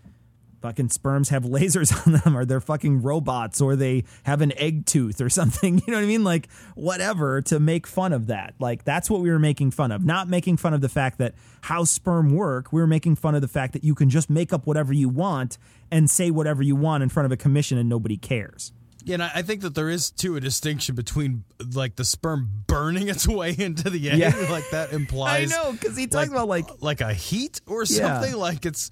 fucking sperms have lasers on them, or they're fucking robots, or they have an egg tooth or something. You know what I mean? Like whatever, to make fun of that. Like that's what we were making fun of. Not making fun of the fact that how sperm work. We were making fun of the fact that you can just make up whatever you want and say whatever you want in front of a commission and nobody cares. Yeah, and I think that there is, too, a distinction between, like, the sperm burning its way into the egg. Yeah. Like, that implies... I know, because he talks about, like... Like a heat or something? Yeah. Like, it's...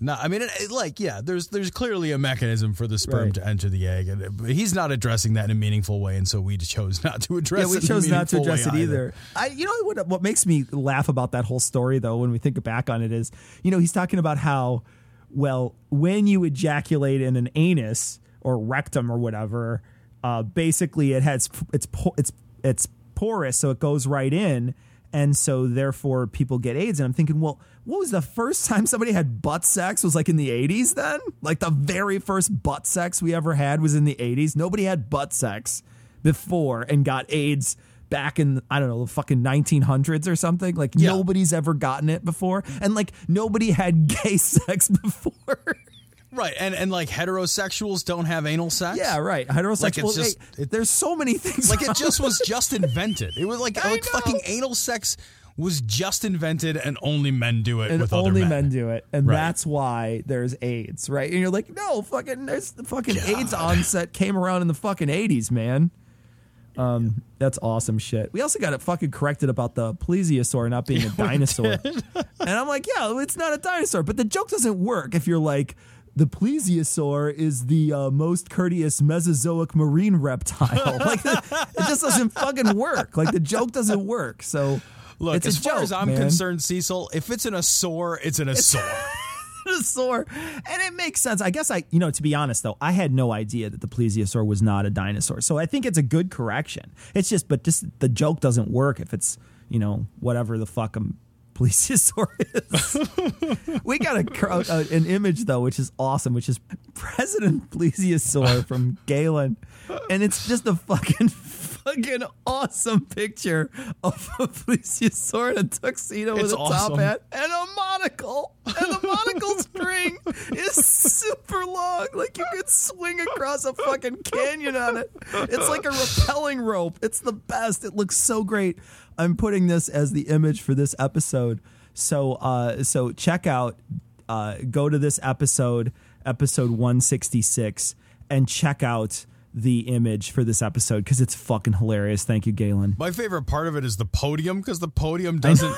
not. I mean, there's clearly a mechanism for the sperm to enter the egg. But he's not addressing that in a meaningful way, and so we chose not to address it. Yeah, we chose not to address it either. What makes me laugh about that whole story, though, when we think back on it is, you know, he's talking about how, well, when you ejaculate in an anus... or rectum or whatever, basically it has it's porous, so it goes right in, and so therefore people get AIDS. And I'm thinking, well, what was the first time somebody had butt sex? Was like in the 80s then? Like the very first butt sex we ever had was in the 80s. Nobody had butt sex before and got AIDS back in, I don't know, the fucking 1900s or something. Like nobody's ever gotten it before, and like nobody had gay sex before. Right, and like heterosexuals don't have anal sex. Yeah, right. Heterosexuals. Like it's just, there's so many things. Like it just was just invented. It was like fucking anal sex was just invented, and only men do it. And with only other men do it, and that's why there's AIDS. Right, and you're like, no, fucking, there's the fucking AIDS onset came around in the fucking 80s, man. That's awesome shit. We also got it fucking corrected about the plesiosaur not being a dinosaur, and I'm like, yeah, it's not a dinosaur, but the joke doesn't work if you're like. The plesiosaur is the most courteous Mesozoic marine reptile. Like it just doesn't fucking work. Like the joke doesn't work. So look, it's as a far joke, as I'm concerned, Cecil, if it's in a sore, it's in a sore. It's a sore, and it makes sense. I guess to be honest though, I had no idea that the plesiosaur was not a dinosaur. So I think it's a good correction. It's just the joke doesn't work if it's you know, whatever the fuck a plesiosaur is. We got an image, though, which is awesome, which is President Plesiosaur from Galen. And it's just a fucking awesome picture of a plesiosaur in a tuxedo with a top hat and a monocle. And the monocle string is super long. Like you could swing across a fucking canyon on it. It's like a rappelling rope. It's the best. It looks so great. I'm putting this as the image for this episode. So check out, go to this episode 166, and check out the image for this episode because it's fucking hilarious. Thank you, Galen. My favorite part of it is the podium, because the podium doesn't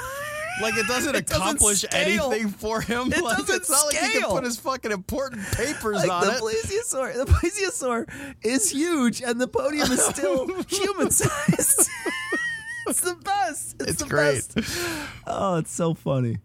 like it doesn't accomplish anything for him. It doesn't It's not like he can put his fucking important papers like on it. The plesiosaur is huge, and the podium is still human sized. It's the best. It's the great. Best. Oh, it's so funny.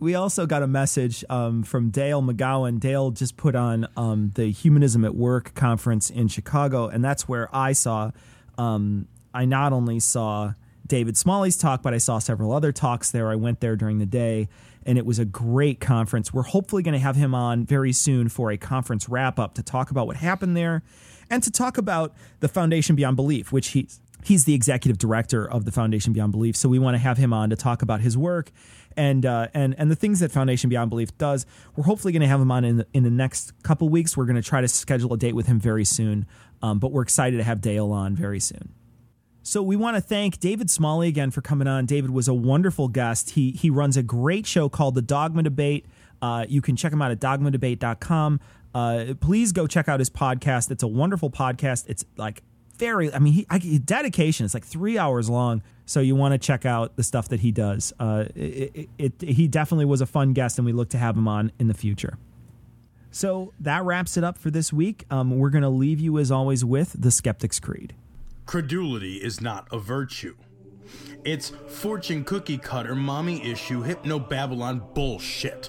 We also got a message from Dale McGowan. Dale just put on the Humanism at Work conference in Chicago, and that's where I saw, I not only saw David Smalley's talk, but I saw several other talks there. I went there during the day, and it was a great conference. We're hopefully going to have him on very soon for a conference wrap-up to talk about what happened there and to talk about the Foundation Beyond Belief, which he's the executive director of the Foundation Beyond Belief, so we want to have him on to talk about his work and the things that Foundation Beyond Belief does. We're hopefully going to have him on in the next couple weeks. We're going to try to schedule a date with him very soon, but we're excited to have Dale on very soon. So we want to thank David Smalley again for coming on. David was a wonderful guest. He runs a great show called The Dogma Debate. You can check him out at dogmadebate.com. Please go check out his podcast. It's a wonderful podcast. It's like dedication. It's like 3 hours long, so you want to check out the stuff that he does. He definitely was a fun guest, and we look to have him on in the future. So that wraps it up for this week. We're going to leave you, as always, with the Skeptic's Creed. Credulity is not a virtue. It's fortune cookie cutter, mommy issue, hypnobabylon bullshit.